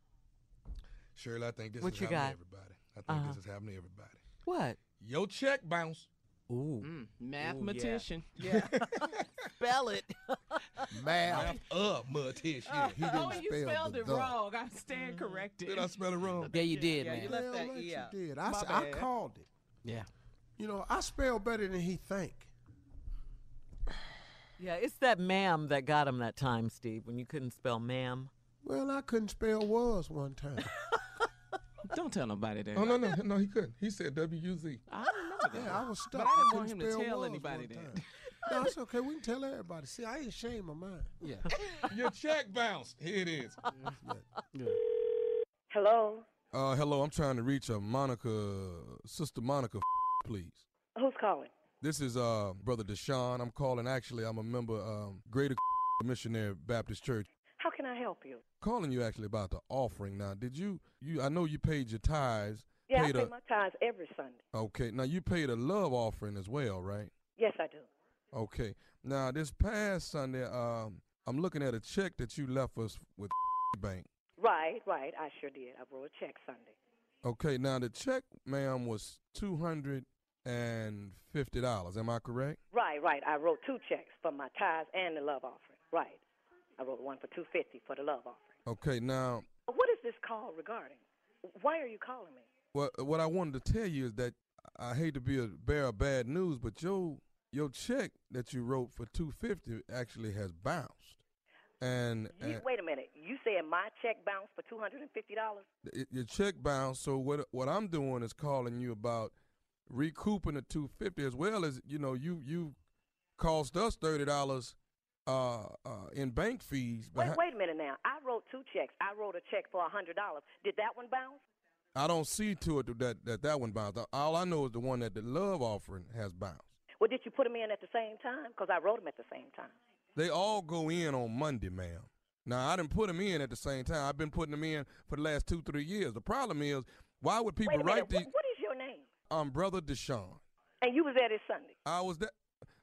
Shirley, I think this what is happening got? to everybody. I think uh-huh. this is happening to everybody. What? Your check bounce. Ooh. Mm, mathematician. Ooh, yeah. yeah. Spell it. Math. Mathematician. Uh, he didn't oh, spell you spelled it wrong. I stand corrected. Did I spell it wrong? Yeah, you did, yeah, man. You left that E out. You did. I, I called it. Yeah. You know, I spell better than he think. Yeah, it's that ma'am that got him that time, Steve, when you couldn't spell ma'am. Well, I couldn't spell was one time. Don't tell nobody that. Oh, no, no, no, he couldn't. He said W U Z. I remember that. Yeah, I was stuck. But I didn't I want him to tell anybody that. No, it's okay. We can tell everybody. See, I ain't shame of mine. Yeah. Your check bounced. Here it is. Yeah. Yeah. Hello? Uh, hello, I'm trying to reach a Monica, Sister Monica, please. Who's calling? This is uh, Brother Deshaun. I'm calling. Actually, I'm a member of um, Greater Missionary Baptist Church. How can I help you? Calling you actually about the offering. Now, did you, you I know you paid your tithes. Yeah, paid I pay a, my tithes every Sunday. Okay. Now, you paid a love offering as well, right? Yes, I do. Okay. Now, this past Sunday, um, I'm looking at a check that you left us with bank. Right, right. I sure did. I wrote a check Sunday. Okay. Now, the check, ma'am, was two hundred dollars. And fifty dollars, am I correct? Right, right. I wrote two checks for my tithes and the love offering. Right, I wrote one for two fifty for the love offering. Okay, now what is this call regarding? Why are you calling me? Well, what I wanted to tell you is that I hate to be a bearer of bad news, but your your check that you wrote for two fifty actually has bounced. And, you, and wait a minute, you said my check bounced for two hundred and fifty dollars? Your check bounced. So what? What I'm doing is calling you about recouping the two hundred fifty dollars, as well as, you know, you you cost us thirty dollars uh, uh, in bank fees. Wait, wait a minute now. I wrote two checks. I wrote a check for one hundred dollars. Did that one bounce? I don't see to it that that, that one bounced. All I know is the one that the love offering has bounced. Well, did you put them in at the same time? Because I wrote them at the same time. They all go in on Monday, ma'am. Now, I didn't put them in at the same time. I've been putting them in for the last two, three years. The problem is, why would people wait a write these? What, what I'm Brother Deshaun. And you was there this Sunday? I was there.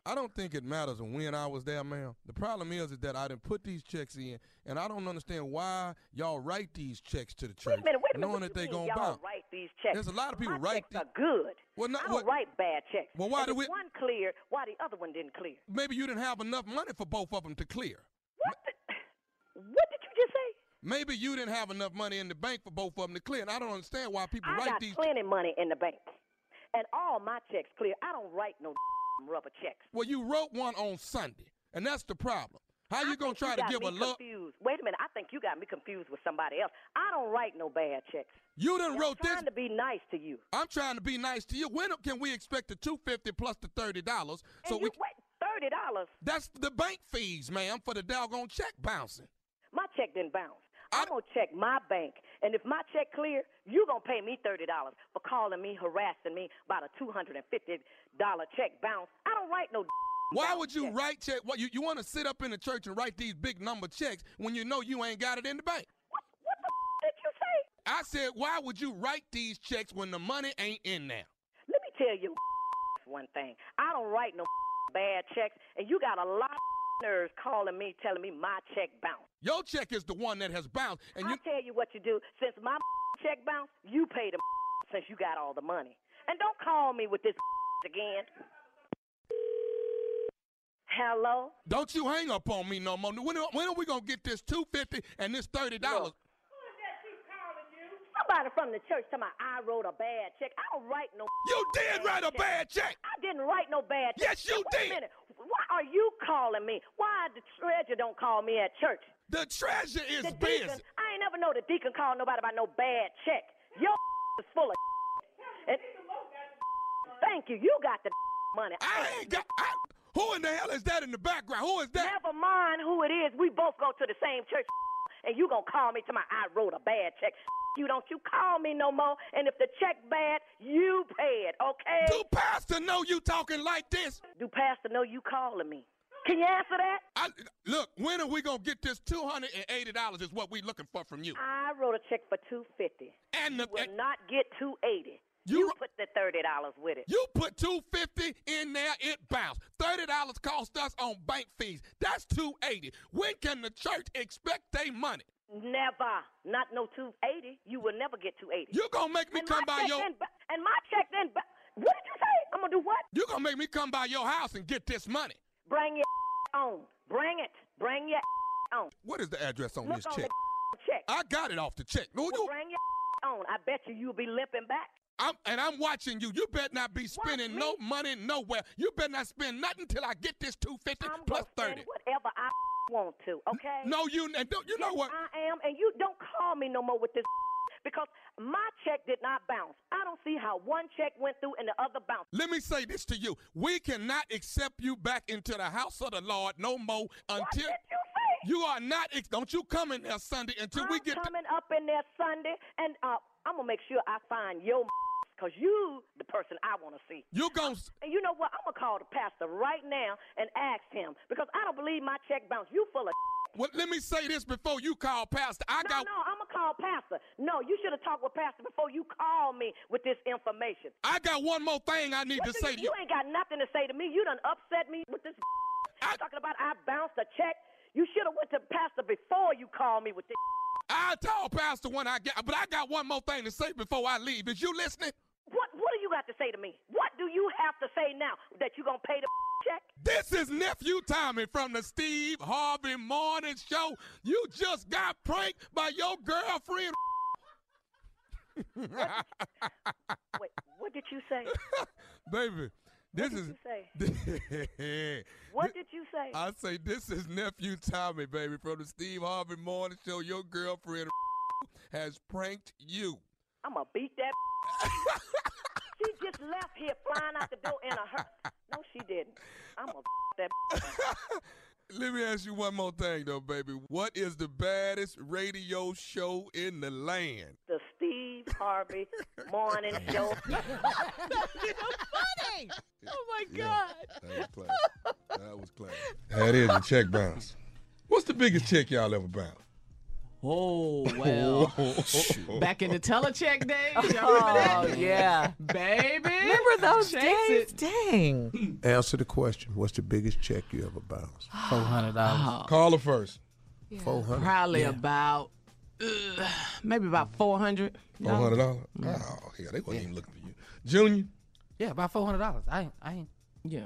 I don't think it matters when I was there, ma'am. The problem is, is that I didn't put these checks in, and I don't understand why y'all write these checks to the church. Wait a minute, wait a minute. Knowing that they gonna bounce. Y'all write these checks. There's a lot of people My write checks these. Are good. Well, not, I don't what, write bad checks. Well, why did we? One cleared, why the other one didn't clear? Maybe you didn't have enough money for both of them to clear. What? The, what did you just say? Maybe you didn't have enough money in the bank for both of them to clear, and I don't understand why people I write these. I got plenty che- money in the bank. And all my checks clear. I don't write no rubber checks. Well, you wrote one on Sunday, and that's the problem. How you going to try to give a look? Wait a minute. I think you got me confused with somebody else. I don't write no bad checks. You done wrote this. I'm trying to be nice to you. I'm trying to be nice to you. When can we expect the two hundred fifty dollars plus the thirty dollars? So and you wait, thirty dollars? That's the bank fees, ma'am, for the doggone check bouncing. My check didn't bounce. I'm going to check my bank, and if my check clear, you're going to pay me thirty dollars for calling me, harassing me about a two hundred fifty dollars check bounce. I don't write no Why would you checks. write check? What, you you want to sit up in the church and write these big number checks when you know you ain't got it in the bank? What, what the did you say? I said, why would you write these checks when the money ain't in there? Let me tell you one thing. I don't write no bad checks, and you got a lot of nerves calling me, telling me my check bounced. Your check is the one that has bounced. And I'll you... tell you what you do. Since my check bounced, you pay the since you got all the money. And don't call me with this again. Hello? Don't you hang up on me no more. When are, when are we going to get this two hundred fifty dollars and this thirty dollars? Look. Somebody from the church talking about I wrote a bad check. I don't write no You did write a bad check. I didn't write no bad check. Yes, you did. Wait a minute. Why are you calling me? Why the treasurer don't call me at church? The treasurer is the busy. Deacon, I ain't never know the deacon called nobody about no bad check. Your is full of and, thank you. You got the money. I ain't got... I, who in the hell is that in the background? Who is that? Never mind who it is. We both go to the same church. And you gonna call me to my I wrote a bad check. You don't you call me no more. And if the check bad, you pay it, okay? Do pastor know you talking like this? Do pastor know you calling me? Can you answer that? I, look, when are we gonna get this two hundred eighty dollars is what we looking for from you. I wrote a check for two hundred fifty dollars. And the, you will and, not get two hundred eighty dollars. You, you put the thirty dollars with it. You put two fifty in there, it bounced. thirty dollars cost us on bank fees. That's two eighty. When can the church expect their money? Never. Not no two eighty. You will never get two eighty. You're going to make me and come by your... Ba- and my check then... Ba- what did you say? I'm going to do what? You're going to make me come by your house and get this money. Bring your on. Bring it. Bring your on. What is the address on Look this on check? The check? I got it off the check. Well, you... Bring your on. I bet you you'll be limping back. I'm, and I'm watching you. You better not be spending no money nowhere. You better not spend nothing till I get this two fifty I'm plus thirty. Spend whatever I want to, okay? No, you and don't. You yes, know what? I am, and you don't call me no more with this because my check did not bounce. I don't see how one check went through and the other bounced. Let me say this to you: we cannot accept you back into the house of the Lord no more until. What did you say? You are not. Don't you come in there Sunday until I'm we get. I'm coming to- up in there Sunday, and uh, I'm gonna make sure I find your. Because you, the person I want to see. You gonna... And you know what? I'm going to call the pastor right now and ask him. Because I don't believe my check bounced. You full of Well, let me say this before you call pastor. I no, got... No, I'm going to call pastor. No, you should have talked with pastor before you call me with this information. I got one more thing I need what to say you, to you. You ain't got nothing to say to me. You done upset me with this I... You're talking about I bounced a check. You should have went to pastor before you called me with this I told pastor when I get... But I got one more thing to say before I leave. Is you listening? What what do you got to say to me? What do you have to say now that you gonna pay the check? This is Nephew Tommy from the Steve Harvey Morning Show. You just got pranked by your girlfriend. What did, wait, what did you say? Baby, this is... What did is, you say? What did you say? I say this is Nephew Tommy, baby, from the Steve Harvey Morning Show. Your girlfriend has pranked you. I'm gonna beat that. She just left here flying out the door in a hurry. No, she didn't. I'm gonna that. Let me ask you one more thing, though, baby. What is the baddest radio show in the land? The Steve Harvey Morning Show. That's funny. Oh my God. Yeah, that was classic. That was classic. That is a check bounce. What's the biggest check y'all ever bounced? Oh, well, back in the telecheck days, y'all remember that? Oh, yeah. Baby. Remember those Chase days? It. Dang. Answer the question. What's the biggest check you ever bounced? four hundred dollars. Oh. Call her first. Yeah. four hundred dollars. Probably yeah. about, uh, maybe about four hundred dollars. four hundred dollars? Yeah. Oh, hell, they wasn't yeah. even looking for you. Junior? Yeah, about four hundred dollars. I ain't, I ain't, yeah.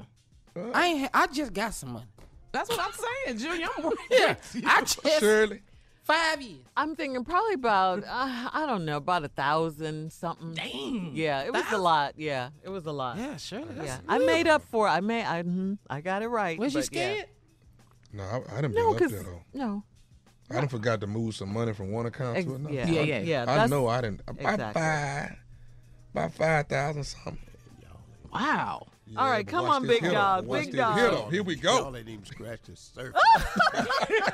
Uh, I ain't, I just got some money. That's what I'm saying, Junior. I'm working yeah. you. I just. Surely. Five years. I'm thinking probably about, uh, I don't know, about a thousand something. Dang. Yeah, it was thousand? a lot. Yeah, it was a lot. Yeah, sure. Yeah. I made up for it. I made, I, mm, I got it right. Was you scared? Yeah. No, I, I didn't no, build up that though. No. I done forgot to move some money from one account Ex- to another. Yeah, I, yeah, yeah. yeah I know I didn't. About exactly. five, about five thousand something. Wow. Yeah, all right, come on, big dog, big dog. Hit him. Here we go. Y'all ain't even scratched the surface.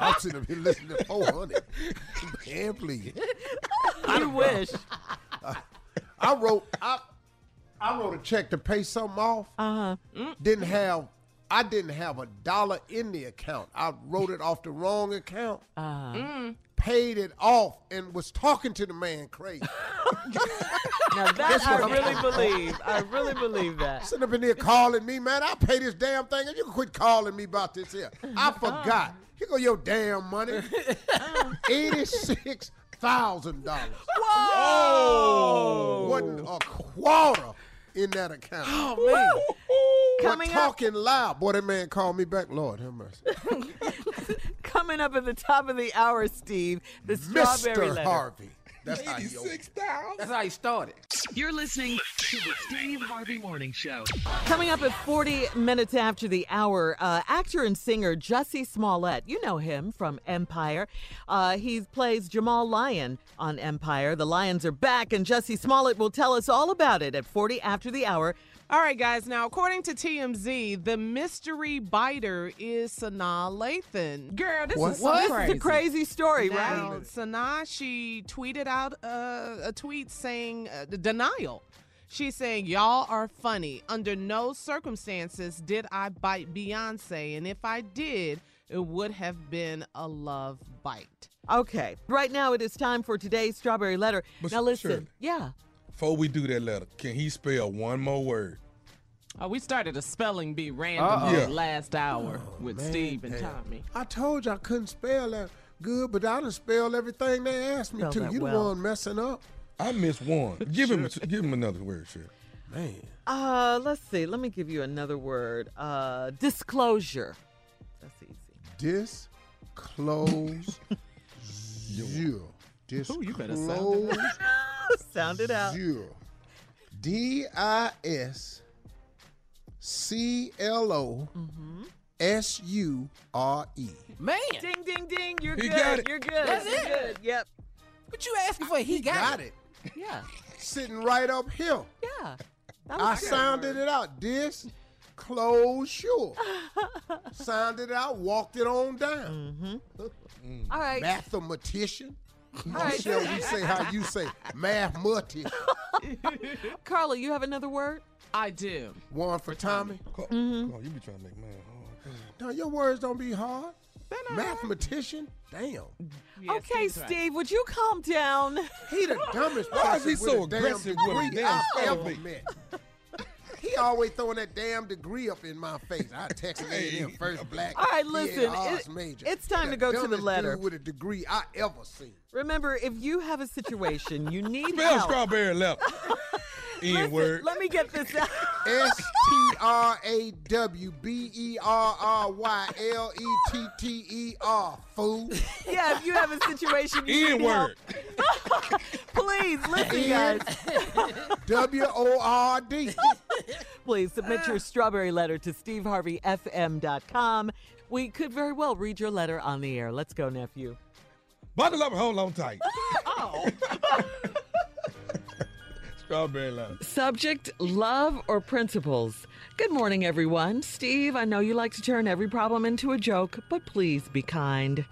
I'm sitting up here listening to four hundred. Can't please. I wish. I, I wrote. I, I wrote a check to pay something off. Uh huh. Didn't have. I didn't have a dollar in the account. I wrote it off the wrong account. Uh uh-huh. mm. Paid it off and was talking to the man crazy. Now that I really I, believe. I really believe that. Sitting up in here calling me, man. I pay this damn thing and you can quit calling me about this here. I forgot. Here go your damn money. eighty-six thousand dollars. Whoa! Oh, wasn't a quarter in that account. Oh, man. Woo! Coming talking up, loud. Boy, that man called me back. Lord, have mercy. Coming up at the top of the hour, Steve, the strawberry Mister letter. Harvey. That's how, you That's how you started. You're listening to the Steve Harvey Morning Show. Coming up at forty minutes after the hour, uh, actor and singer Jussie Smollett. You know him from Empire. Uh, he plays Jamal Lyon on Empire. The Lions are back, and Jussie Smollett will tell us all about it at forty after the hour. All right, guys. Now, according to T M Z, the mystery biter is Sanaa Lathan. Girl, this what? is so crazy. This is a crazy story, now, right? Sanaa, she tweeted out a, a tweet saying uh, denial. She's saying, y'all are funny. Under no circumstances did I bite Beyonce, and if I did, it would have been a love bite. Okay. Right now, it is time for today's Strawberry Letter. But now, listen. Sure. Yeah. Before we do that letter, can he spell one more word? Oh, we started a spelling bee randomly yeah. last hour oh, with man, Steve and man. Tommy. I told you I couldn't spell that good, but I done spelled everything they asked me spell to. You well. the one messing up. I missed one. Give him a, give him another word, Sheriff. Man. Uh, let's see. Let me give you another word. Uh, disclosure. That's easy. Disclosure. Disclosure. Ooh, you better sound it out. Sound it out. D I S C L O S U R E. Man. Ding, ding, ding. You're he good. Got it. You're good. That's You're it. Good. Yep. What you asking for? He, he got, got it. it. Yeah. Sitting right up here. Yeah. I sounded word. it out. Disclosure. Sounded it out. Walked it on down. Mm-hmm. Mm. All right. Mathematician. All right. Shall we say how you say mathematician? Carla, you have another word? I do. One for Tommy. Tommy. Mm-hmm. Oh, you be trying to make man hard. No, your words don't be hard. Mathematician? Damn. Yes, okay, Steve, right. would you calm down? He the dumbest Why person is he so aggressive with a damn degree I've ever met. He always throwing that damn degree up in my face. I texted him first black. All right, listen, it, major. it's time the to go to the letter. Dude with a degree I ever seen. Remember, if you have a situation, you need Spell help. Strawberry letter. N word. Let me get this out. S T R A W B E R R Y L E T T E R, fool. Yeah, if you have a situation, you N word. Please, listen, guys. W O R D. Please submit your strawberry letter to steve harvey f m dot com. We could very well read your letter on the air. Let's go, nephew. Bundle up and hold on tight. Oh. Strawberry letter. Subject, love or principles. Good morning, everyone. Steve, I know you like to turn every problem into a joke, but please be kind.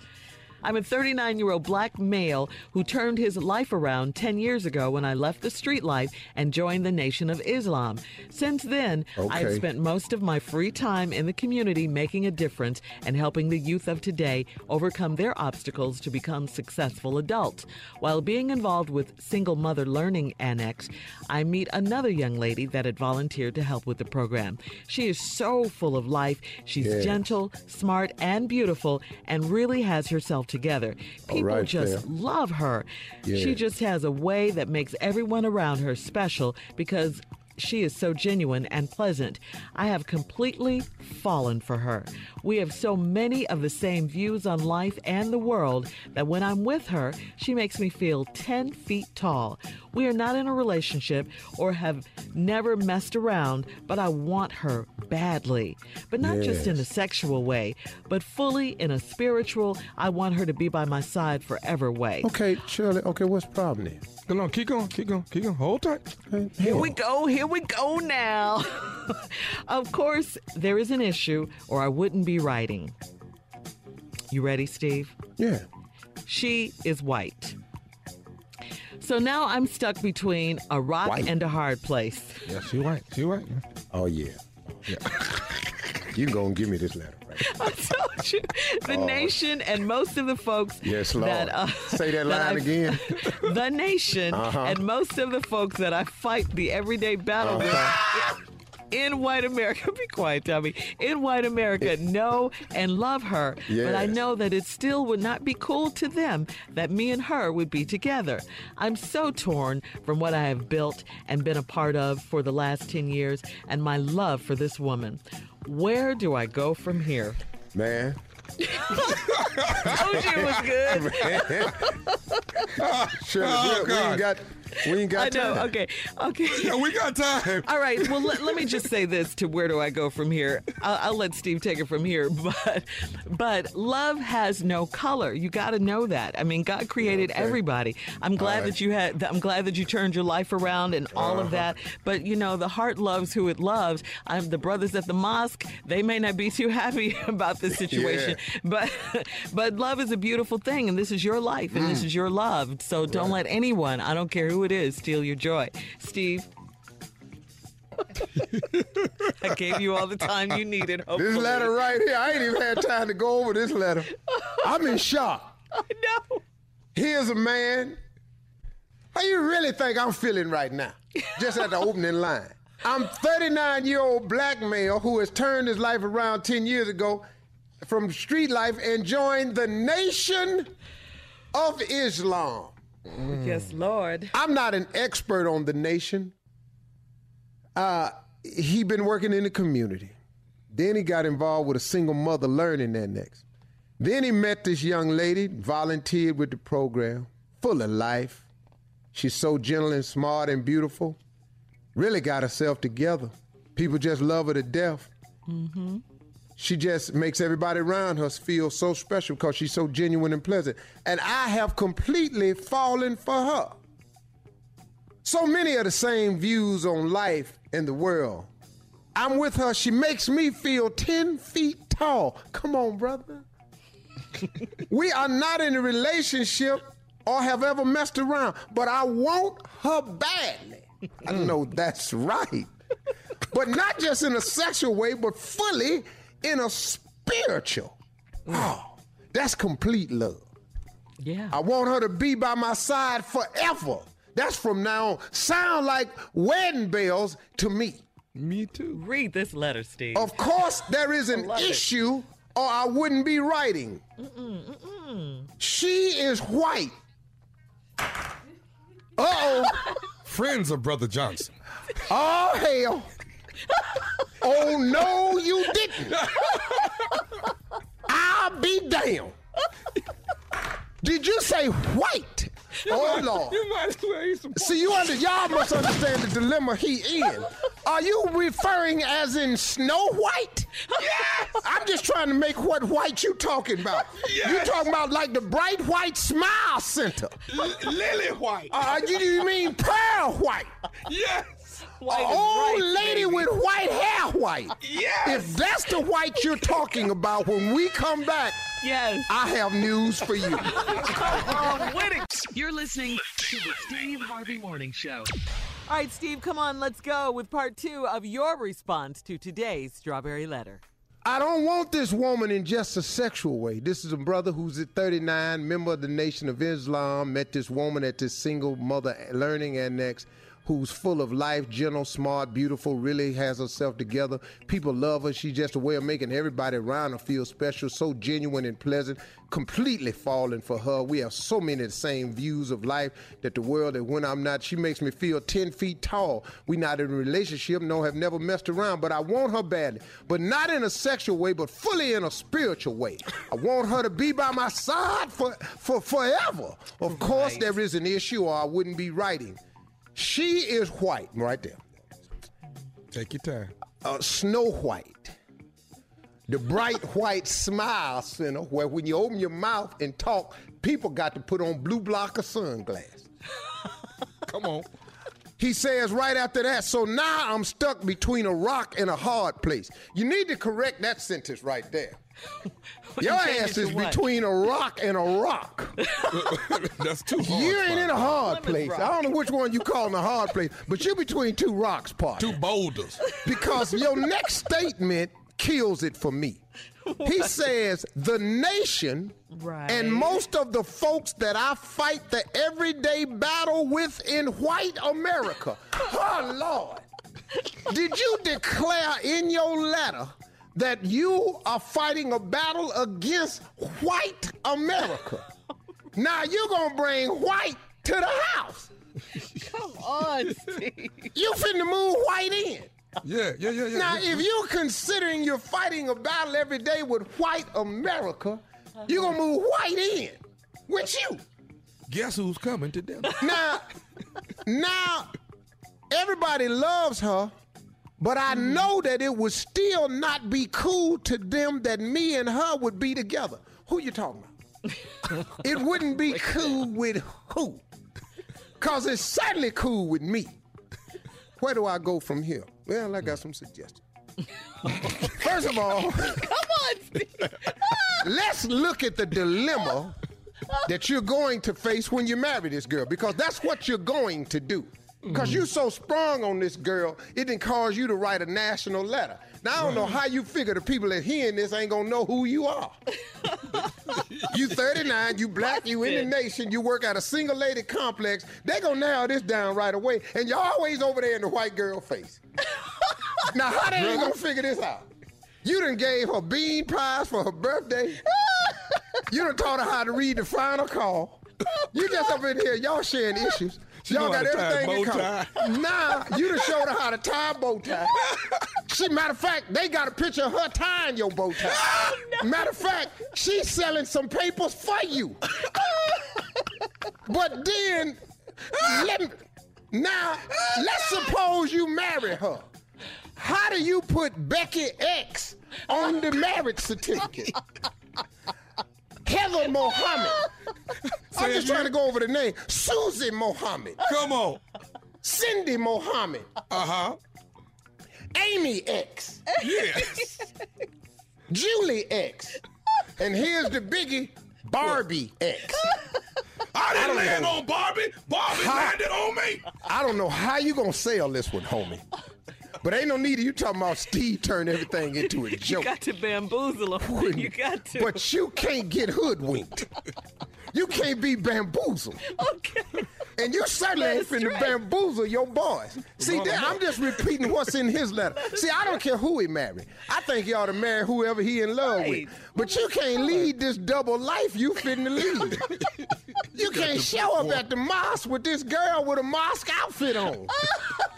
I'm a thirty-nine-year-old black male who turned his life around ten years ago when I left the street life and joined the Nation of Islam. Since then, okay. I've spent most of my free time in the community making a difference and helping the youth of today overcome their obstacles to become successful adults. While being involved with Single Mother Learning Annex, I meet another young lady that had volunteered to help with the program. She is so full of life. She's yeah. gentle, smart, and beautiful, and really has herself together. Together. People right, just fam. love her. Yeah. She just has a way that makes everyone around her special because she is so genuine and pleasant. I have completely fallen for her. We have so many of the same views on life and the world that when I'm with her, she makes me feel ten feet tall. We are not in a relationship or have never messed around, but I want her badly, but not yes. just in a sexual way, but fully in a spiritual, I want her to be by my side forever way. Okay, Shirley, okay, what's the problem then? Come on, keep going, keep going, keep going, hold tight. Okay, here on. we go, here we go now. Of course, there is an issue, or I wouldn't be writing. You ready, Steve? Yeah. She is white. So now I'm stuck between a rock white. and a hard place. Yeah, she white, she white. Oh, yeah. Yeah. You're going to give me this letter. Right? I told you. The oh. nation and most of the folks. Yes, Lord. That, uh, Say that, that line I, again. The nation uh-huh. and most of the folks that I fight the everyday battle uh-huh. with. In white America, be quiet, Tommy. In white America, know and love her, yes. but I know that it still would not be cool to them that me and her would be together. I'm so torn from what I have built and been a part of for the last ten years and my love for this woman. Where do I go from here? Man. Told you it was good. Man. Oh, sure. oh, we, God. We got... We ain't got I know. Time. Okay. Okay. Yeah, we got time. All right. Well, let, let me just say this to where do I go from here? I'll, I'll let Steve take it from here. But but love has no color. You got to know that. I mean, God created yeah, okay. everybody. I'm glad right. that you had. I'm glad that you turned your life around and all uh-huh. of that. But you know, the heart loves who it loves. I'm the brothers at the mosque. They may not be too happy about this situation. yeah. But but love is a beautiful thing, and this is your life, and mm. this is your love. So right. don't let anyone. I don't care who it is, steal your joy. Steve, I gave you all the time you needed, hopefully. This letter right here, I ain't even had time to go over this letter. I'm in shock. I know. Here's a man How you really think I'm feeling right now? Just at the opening line. I'm thirty-nine-year-old black male who has turned his life around ten years ago from street life and joined the Nation of Islam. Mm. Yes, Lord. I'm not an expert on the Nation. Uh, he been working in the community. Then he got involved with a single mother learning that next. Then he met this young lady, volunteered with the program, full of life. She's so gentle and smart and beautiful. Really got herself together. People just love her to death. Mm-hmm. She just makes everybody around her feel so special because she's so genuine and pleasant. And I have completely fallen for her. So many of the same views on life and the world. I'm with her. She makes me feel ten feet tall. Come on, brother. We are not in a relationship or have ever messed around, but I want her badly. I know that's right. But not just in a sexual way, but fully in a spiritual. Oh, that's complete love. Yeah. I want her to be by my side forever. That's from now on. Sound like wedding bells to me. Me too. Read this letter, Steve. Of course there is an issue, or I wouldn't be writing. Mm-mm, mm-mm. She is white. Uh-oh. Friends of Brother Johnson. Oh, hell. Oh, no, you didn't. I'll be damned. Did you say white? You oh, might, Lord. You might as well eat some pork. See, you under, y'all must understand the dilemma he in. Are you referring as in Snow White? Yes! I'm just trying to make what white you talking about. Yes. You talking about like the Bright White Smile Center. L- Lily White. Uh, you, you mean Pearl White? Yes. White An old right, lady baby. With white hair white. Yes. If that's the white you're talking about, when we come back, yes, I have news for you. You're listening to the Steve Harvey Morning Show. All right, Steve, come on, let's go with part two of your response to today's Strawberry Letter. I don't want this woman in just a sexual way. This is a brother who's at thirty-nine, member of the Nation of Islam, met this woman at this single mother learning annex who's full of life, gentle, smart, beautiful, really has herself together. People love her. She's just a way of making everybody around her feel special, so genuine and pleasant, completely falling for her. We have so many of the same views of life that the world, that when I'm not, she makes me feel ten feet tall. We not in a relationship, no, have never messed around, but I want her badly, but not in a sexual way, but fully in a spiritual way. I want her to be by my side for, for forever. Of right. course, there is an issue or I wouldn't be writing. She is white, right there. Take your time. Uh, Snow White. The Bright White Smile Center, where when you open your mouth and talk, people got to put on blue blocker sunglasses. Come on. He says right after that, so now I'm stuck between a rock and a hard place. You need to correct that sentence right there. Your ass is between a rock and a rock. That's too hard. You ain't in a hard place. Rock. I don't know which one you calling a hard place, but you're between two rocks, partner. Two boulders. Because your next statement kills it for me. What? He says the nation right. and most of the folks that I fight the everyday battle with in white America. Oh, Lord. Did you declare in your letter that you are fighting a battle against white America? Now you're gonna bring white to the house. Come on, Steve. You finna move white in. Yeah, yeah, yeah, yeah. Now, yeah. if you're considering you're fighting a battle every day with white America, uh-huh. you're gonna move white in with you. Guess who's coming to dinner? Now, now, everybody loves her. But I know that it would still not be cool to them that me and her would be together. Who you talking about? It wouldn't be cool with who? Because it's certainly cool with me. Where do I go from here? Well, I got some suggestions. First of all, come on, Steve. Let's look at the dilemma that you're going to face when you marry this girl, because that's what you're going to do. Because you so sprung on this girl, it didn't cause you to write a national letter. Now, I don't know how you figure the people that hearing this ain't gonna know who you are. You thirty-nine, you black, you in the nation, you work at a single lady complex. They gonna nail this down right away, and you're always over there in the white girl face. Now, how they ain't gonna figure this out? You done gave her bean pies for her birthday. You done taught her how to read the final call. You just up in here, y'all sharing issues. She Y'all got everything in common. Nah, you done showed her how to tie a bow tie. She, matter of fact, they got a picture of her tying your bow tie. No. Matter of fact, she's selling some papers for you. But then, let me, now, let's suppose you marry her. How do you put Becky X on the marriage certificate? Heather Mohammed. I'm just trying to go over the name. Susie Mohammed. Come on. Cindy Mohammed. Uh-huh. Amy X. Yes. Julie X. And here's the biggie, Barbie X. I didn't I don't land know. on Barbie. Barbie how, landed on me. I don't know how you going to sell this one, homie. But ain't no need of you talking about Steve turning everything into a joke. You got to bamboozle him. You got to. But you can't get hoodwinked. You can't be bamboozled. Okay. And you certainly ain't finna right. bamboozle your boys. See, there, I'm just repeating what's in his letter. See, I don't care who he married. I think he ought to marry whoever he in love right. with. But you can't lead this double life you finna lead. You can't show up at the mosque with this girl with a mosque outfit on.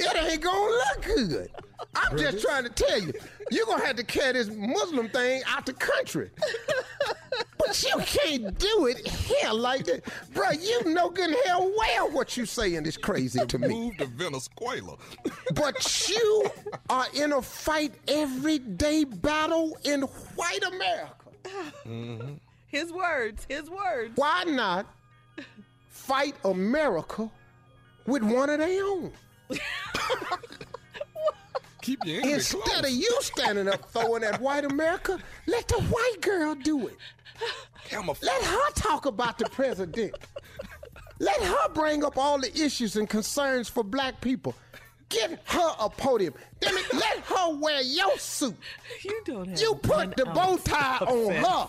It ain't gonna look good. I'm really? just trying to tell you, you're gonna have to carry this Muslim thing out the country. But you can't do it here like that. Bro, you know good and hell well what you saying is crazy to me. Move to Venezuela. But you are in a fight, everyday battle in white America. Mm-hmm. His words, his words. Why not fight America with one of their own? Keep your enemy Instead close. of you standing up throwing at white America, let the white girl do it. Let her talk about the president. Let her bring up all the issues and concerns for black people. Give her a podium. Damn it, let her wear your suit. You don't have You put the bow tie on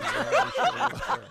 her.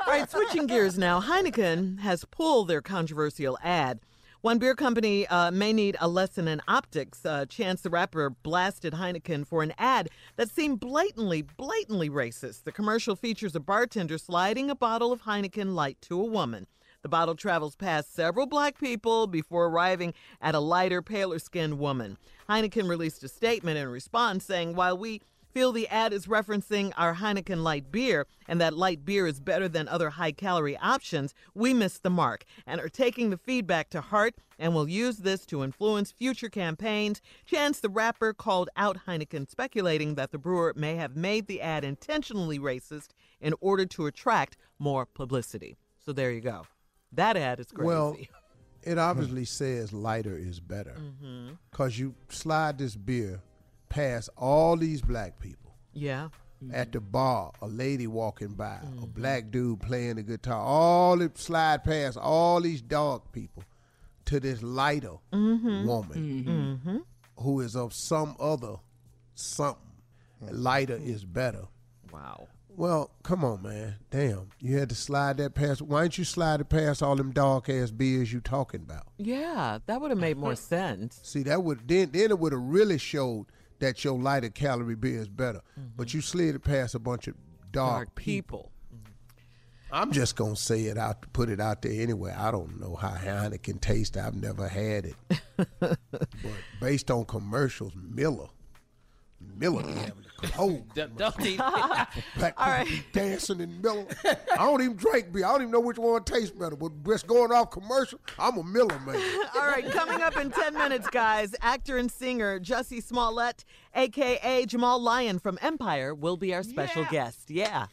All right, switching gears now. Heineken has pulled their controversial ad. One beer company uh, may need a lesson in optics. Uh, Chance the Rapper blasted Heineken for an ad that seemed blatantly, blatantly racist. The commercial features a bartender sliding a bottle of Heineken Light to a woman. The bottle travels past several black people before arriving at a lighter, paler-skinned woman. Heineken released a statement in response saying, while we feel the ad is referencing our Heineken light beer and that light beer is better than other high-calorie options, we missed the mark and are taking the feedback to heart and will use this to influence future campaigns. Chance the Rapper called out Heineken, speculating that the brewer may have made the ad intentionally racist in order to attract more publicity. So there you go. That ad is crazy. Well, it obviously says lighter is better because mm-hmm. you slide this beer past all these black people. Yeah. Mm-hmm. At the bar, a lady walking by, mm-hmm. a black dude playing the guitar, all it slide past all these dark people to this lighter mm-hmm. woman mm-hmm. Mm-hmm. who is of some other something. Mm-hmm. Lighter mm-hmm. is better. Wow. Well, come on, man. Damn. You had to slide that past. Why didn't you slide it past all them dark ass beers you talking about? Yeah, that would have made more sense. See, that would then then it would have really showed that your lighter calorie beer is better. Mm-hmm. But you slid it past a bunch of dark, dark people. people. Mm-hmm. I'm just going to say it out, put it out there anyway. I don't know how Heineken tastes. I've never had it. But based on commercials, Miller. Miller having a cold. Black people dancing in Miller. I don't even drink beer. I don't even know which one tastes better. But just going off commercial, I'm a Miller man. All right, coming up in ten minutes, guys, actor and singer Jussie Smollett, a k a. Jamal Lyon from Empire, will be our special yeah. guest. Yeah.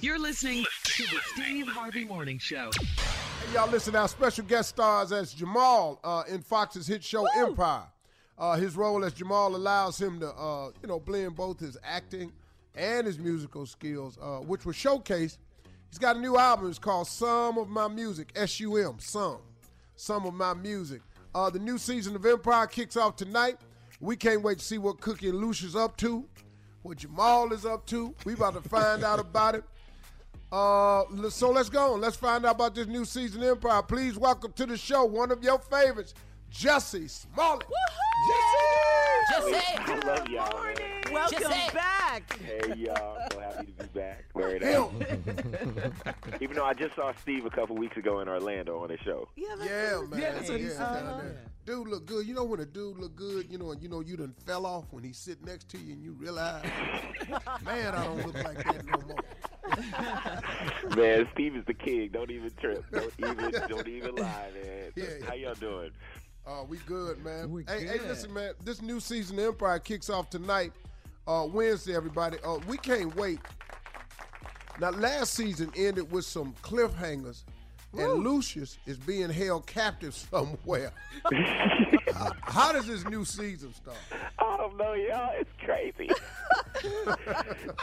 You're listening to the Steve Harvey Morning Show. Hey, y'all, listen, our special guest stars as Jamal uh, in Fox's hit show Woo! Empire. Uh, his role as Jamal allows him to, uh, you know, blend both his acting and his musical skills, uh, which was showcased He's got a new album. It's called Sum of My Music, S U M, Sum, Sum of My Music. Uh, the new season of Empire kicks off tonight. We can't wait to see what Cookie and Lucius is up to, what Jamal is up to. We about to find out about it. Uh, so let's go on. Let's find out about this new season of Empire. Please welcome to the show one of your favorites, Jussie Smollett. Woohoo! Jussie! Jussie! I love y'all. Man. Welcome Jussie. Back. Hey, y'all. So happy to be back. Word up. Even though I just saw Steve a couple weeks ago in Orlando on his show. Yeah, that's yeah man. Yeah, that's what he said. Yeah, dude look good. You know when a dude look good, you know, and you know you done fell off when he sit next to you and you realize, man, I don't look like that no more. Man, Steve is the king. Don't even trip. Don't even, don't even lie, man. Yeah, yeah. How y'all doing? Uh, we good, man. We hey, good. Hey, listen, man. This new season of Empire kicks off tonight, uh, Wednesday, everybody. Uh, we can't wait. Now, last season ended with some cliffhangers, Woo. and Lucius is being held captive somewhere. uh, how does this new season start? I don't know, y'all. It's crazy.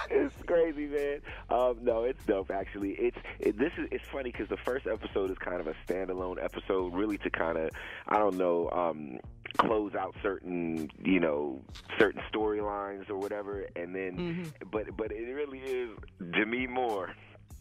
It's crazy, man. Um, no, it's dope. Actually, it's it, this is it's funny because the first episode is kind of a standalone episode, really to kind of I don't know um, close out certain you know certain storylines or whatever, and then mm-hmm. but but it really is Jimmy Moore.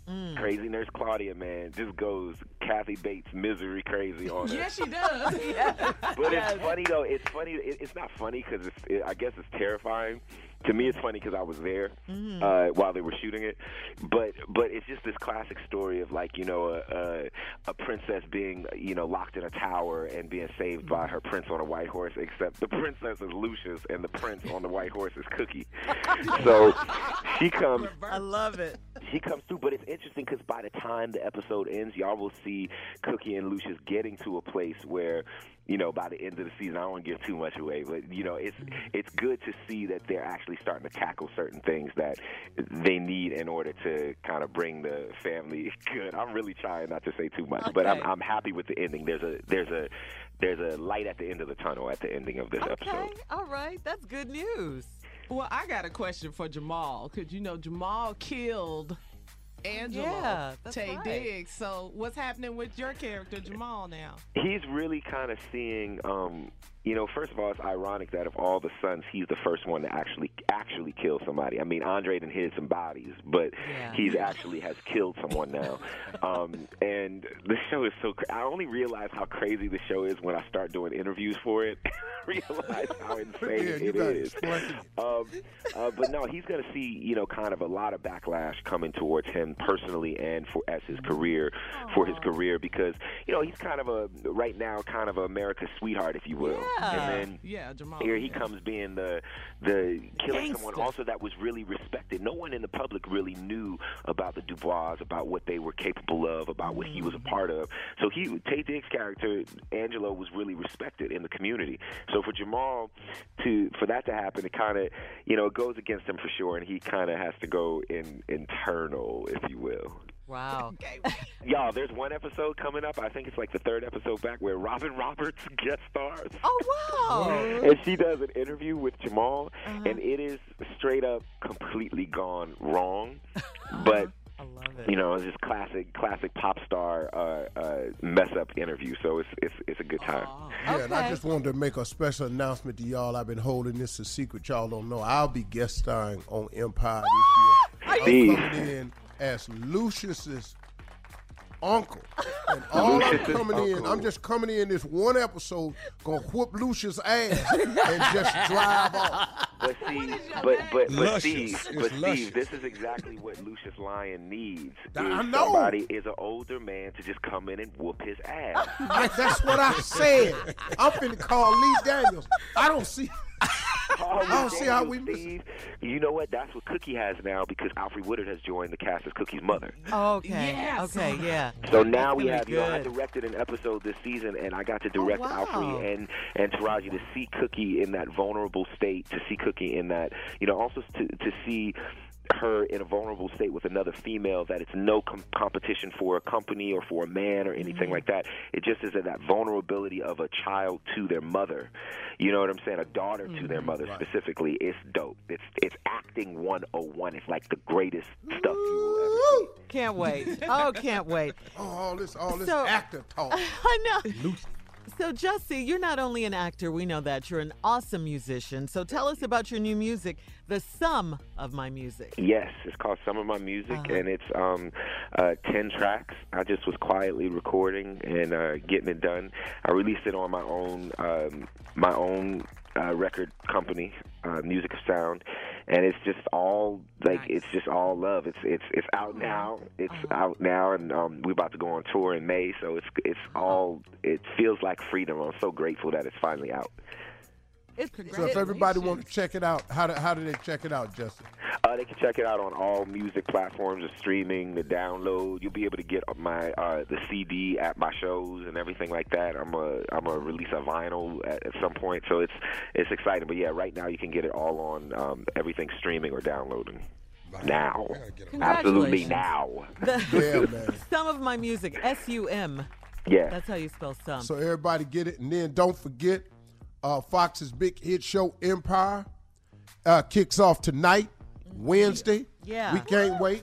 Mm. Crazy Nurse Claudia, man, just goes Kathy Bates misery crazy on her. Yes, she does. Yeah. But yes. It's funny, though. It's funny. It, it's not funny because it, I guess it's terrifying. To me, it's funny because I was there mm. uh, while they were shooting it. But but it's just this classic story of, like, you know, a, a, a princess being, you know, locked in a tower and being saved by her prince on a white horse, except the princess is Lucius and the prince on the white horse is Cookie. So she comes. I love it. She comes through, but it's interesting because by the time the episode ends, y'all will see Cookie and Lucius getting to a place where, you know, by the end of the season, I don't want to give too much away, but, you know, it's it's good to see that they're actually starting to tackle certain things that they need in order to kind of bring the family good. I'm really trying not to say too much, okay. but I'm I'm happy with the ending. There's a there's a there's a light at the end of the tunnel at the ending of this okay. episode. Okay, all right, that's good news. Well, I got a question for Jamal because, you know, Jamal killed Angela, yeah, Taye right. Diggs. So what's happening with your character, Jamal, now? He's really kind of seeing, um, you know, first of all, it's ironic that of all the sons, he's the first one to actually actually kill somebody. I mean, Andre done hid some bodies, but yeah. he's actually has killed someone now. um, and the show is so cra- I only realize how crazy the show is when I start doing interviews for it. Realize how insane yeah, it is. Um, uh, but no, he's going to see, you know, kind of a lot of backlash coming towards him personally and for as his career Aww. for his career because, you know, he's kind of a right now kind of America's sweetheart, if you will. Yeah. And then yeah, Jamal, here he yeah. comes being the the killing Gangsta. someone also that was really respected. No one in the public really knew about the Dubois, about what they were capable of, about what mm-hmm. he was a part of. So he Taye Diggs' character, Angelo, was really respected in the community. So for Jamal to for that to happen, it kind of, you know, it goes against him for sure, and he kind of has to go in internal, if you will. Wow. Y'all, there's one episode coming up, I think it's like the third episode back, where Robin Roberts guest stars. Oh, wow. And she does an interview with Jamal, uh-huh. and it is straight up completely gone wrong. Uh-huh. But I love it. You know, it's just classic, classic pop star uh, uh, mess up interview. So it's it's it's a good time. Aww. Yeah, okay. And I just wanted to make a special announcement to y'all. I've been holding this a secret. Y'all don't know. I'll be guest starring on Empire this year. I'm coming in as Lucius's uncle. And all Lucius's I'm coming uncle. in, I'm just coming in this one episode, gonna whoop Lucius' ass and just drive off. But see, but but, but Steve, but Steve, this is exactly what Lucius Lyon needs. Is I know. Somebody is an older man to just come in and whoop his ass. That's what I said. I'm finna call Lee Daniels. I don't see. I don't see how we miss. You know what? That's what Cookie has now because Alfre Woodard has joined the cast as Cookie's mother. Oh, okay. Yes. Okay, yeah. So now we have, you know, I directed an episode this season, and I got to direct oh, wow. Alfre and, and Taraji to see Cookie in that vulnerable state, to see Cookie in that, you know, also to, to see her in a vulnerable state with another female, that it's no com- competition for a company or for a man or anything mm-hmm. like that. It just is that vulnerability of a child to their mother. You know what I'm saying? A daughter mm-hmm. to their mother right. specifically. It's dope. It's it's acting one oh one. It's like the greatest stuff you will ever see. Can't wait. Oh, can't wait. Oh, all this, all this so, actor talk. I know. Lucius. So, Jussie, you're not only an actor, we know that. You're an awesome musician. So tell us about your new music, The Sum of My Music. Yes, it's called Sum of My Music, uh-huh. and it's um, uh, ten tracks. I just was quietly recording and uh, getting it done. I released it on my own, um, my own uh, record company, uh, Music of Sound. And it's just all like nice. It's just all love. It's it's it's out now. It's uh-huh. out now, and um, we're about to go on tour in May. So it's it's all. It feels like freedom. I'm so grateful that it's finally out. So if everybody wants to check it out, how do, how do they check it out, Justin? Uh, they can check it out on all music platforms, the streaming, the download. You'll be able to get my uh, the C D at my shows and everything like that. I'm a I'm a release a vinyl at, at some point, so it's it's exciting. But yeah, right now you can get it all on um, everything streaming or downloading. Now, absolutely now. The, yeah, man. Some of My Music, S U M. Yeah, that's how you spell some. So everybody get it, and then don't forget. Uh, Fox's big hit show, Empire, uh, kicks off tonight, Wednesday. Yeah. We can't wait.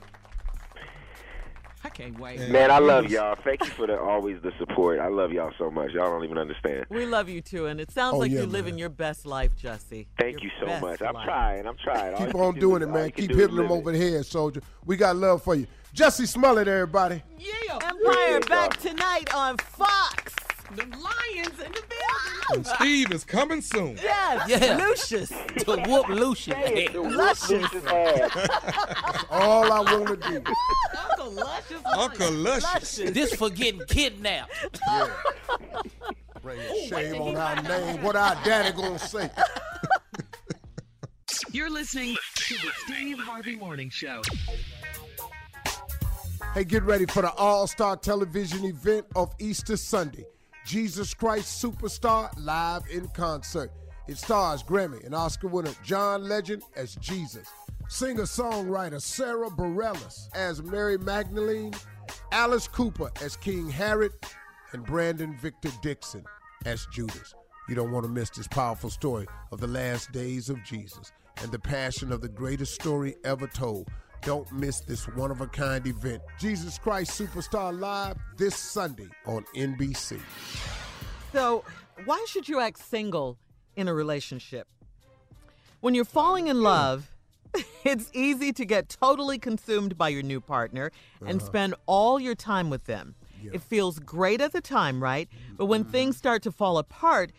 I can't wait. Man, I love y'all. Thank you for the, always the support. I love y'all so much. Y'all don't even understand. We love you, too. And it sounds oh, like yeah, you're man. living your best life, Jussie. Thank your you so much. I'm life. trying. I'm trying. Keep on doing it, man. Keep hitting them over the head, soldier. We got love for you. Jussie Smollett, everybody. Yeah. Empire back tonight on Fox. The Lions in the building. And Steve is coming soon. Yes, yeah. Lucius. To whoop Lucius. Hey, to whoop Lucius. That's all I want to do. Uncle Lucius. Uncle Lucius. Lucius. This for getting kidnapped. Yeah. Raise shame on our name. What our daddy gonna say? You're listening to the Steve Harvey Morning Show. Hey, get ready for the All-Star Television event of Easter Sunday. Jesus Christ Superstar live in concert. It stars Grammy and Oscar winner John Legend as Jesus, singer-songwriter Sarah Bareilles as Mary Magdalene, Alice Cooper as King Herod, and Brandon Victor Dixon as Judas. You don't want to miss this powerful story of the last days of Jesus and the passion of the greatest story ever told. Don't miss this one-of-a-kind event. Jesus Christ Superstar live this Sunday on N B C. So, why should you act single in a relationship? When you're falling in love, it's easy to get totally consumed by your new partner and uh-huh. spend all your time with them. Yeah. It feels great at the time, right? But when mm-hmm. things start to fall apart,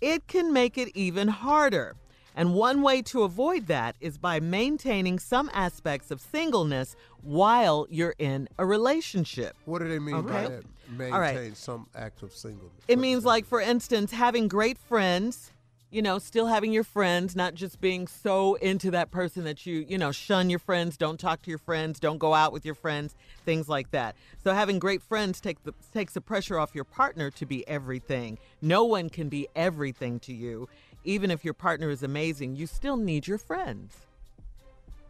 it can make it even harder. And one way to avoid that is by maintaining some aspects of singleness while you're in a relationship. What do they mean okay. by that? Maintain right. some act of singleness. It what means like, mean? For instance, having great friends, you know, still having your friends, not just being so into that person that you, you know, shun your friends, don't talk to your friends, don't go out with your friends, things like that. So having great friends take the, takes the pressure off your partner to be everything. No one can be everything to you. Even if your partner is amazing, you still need your friends.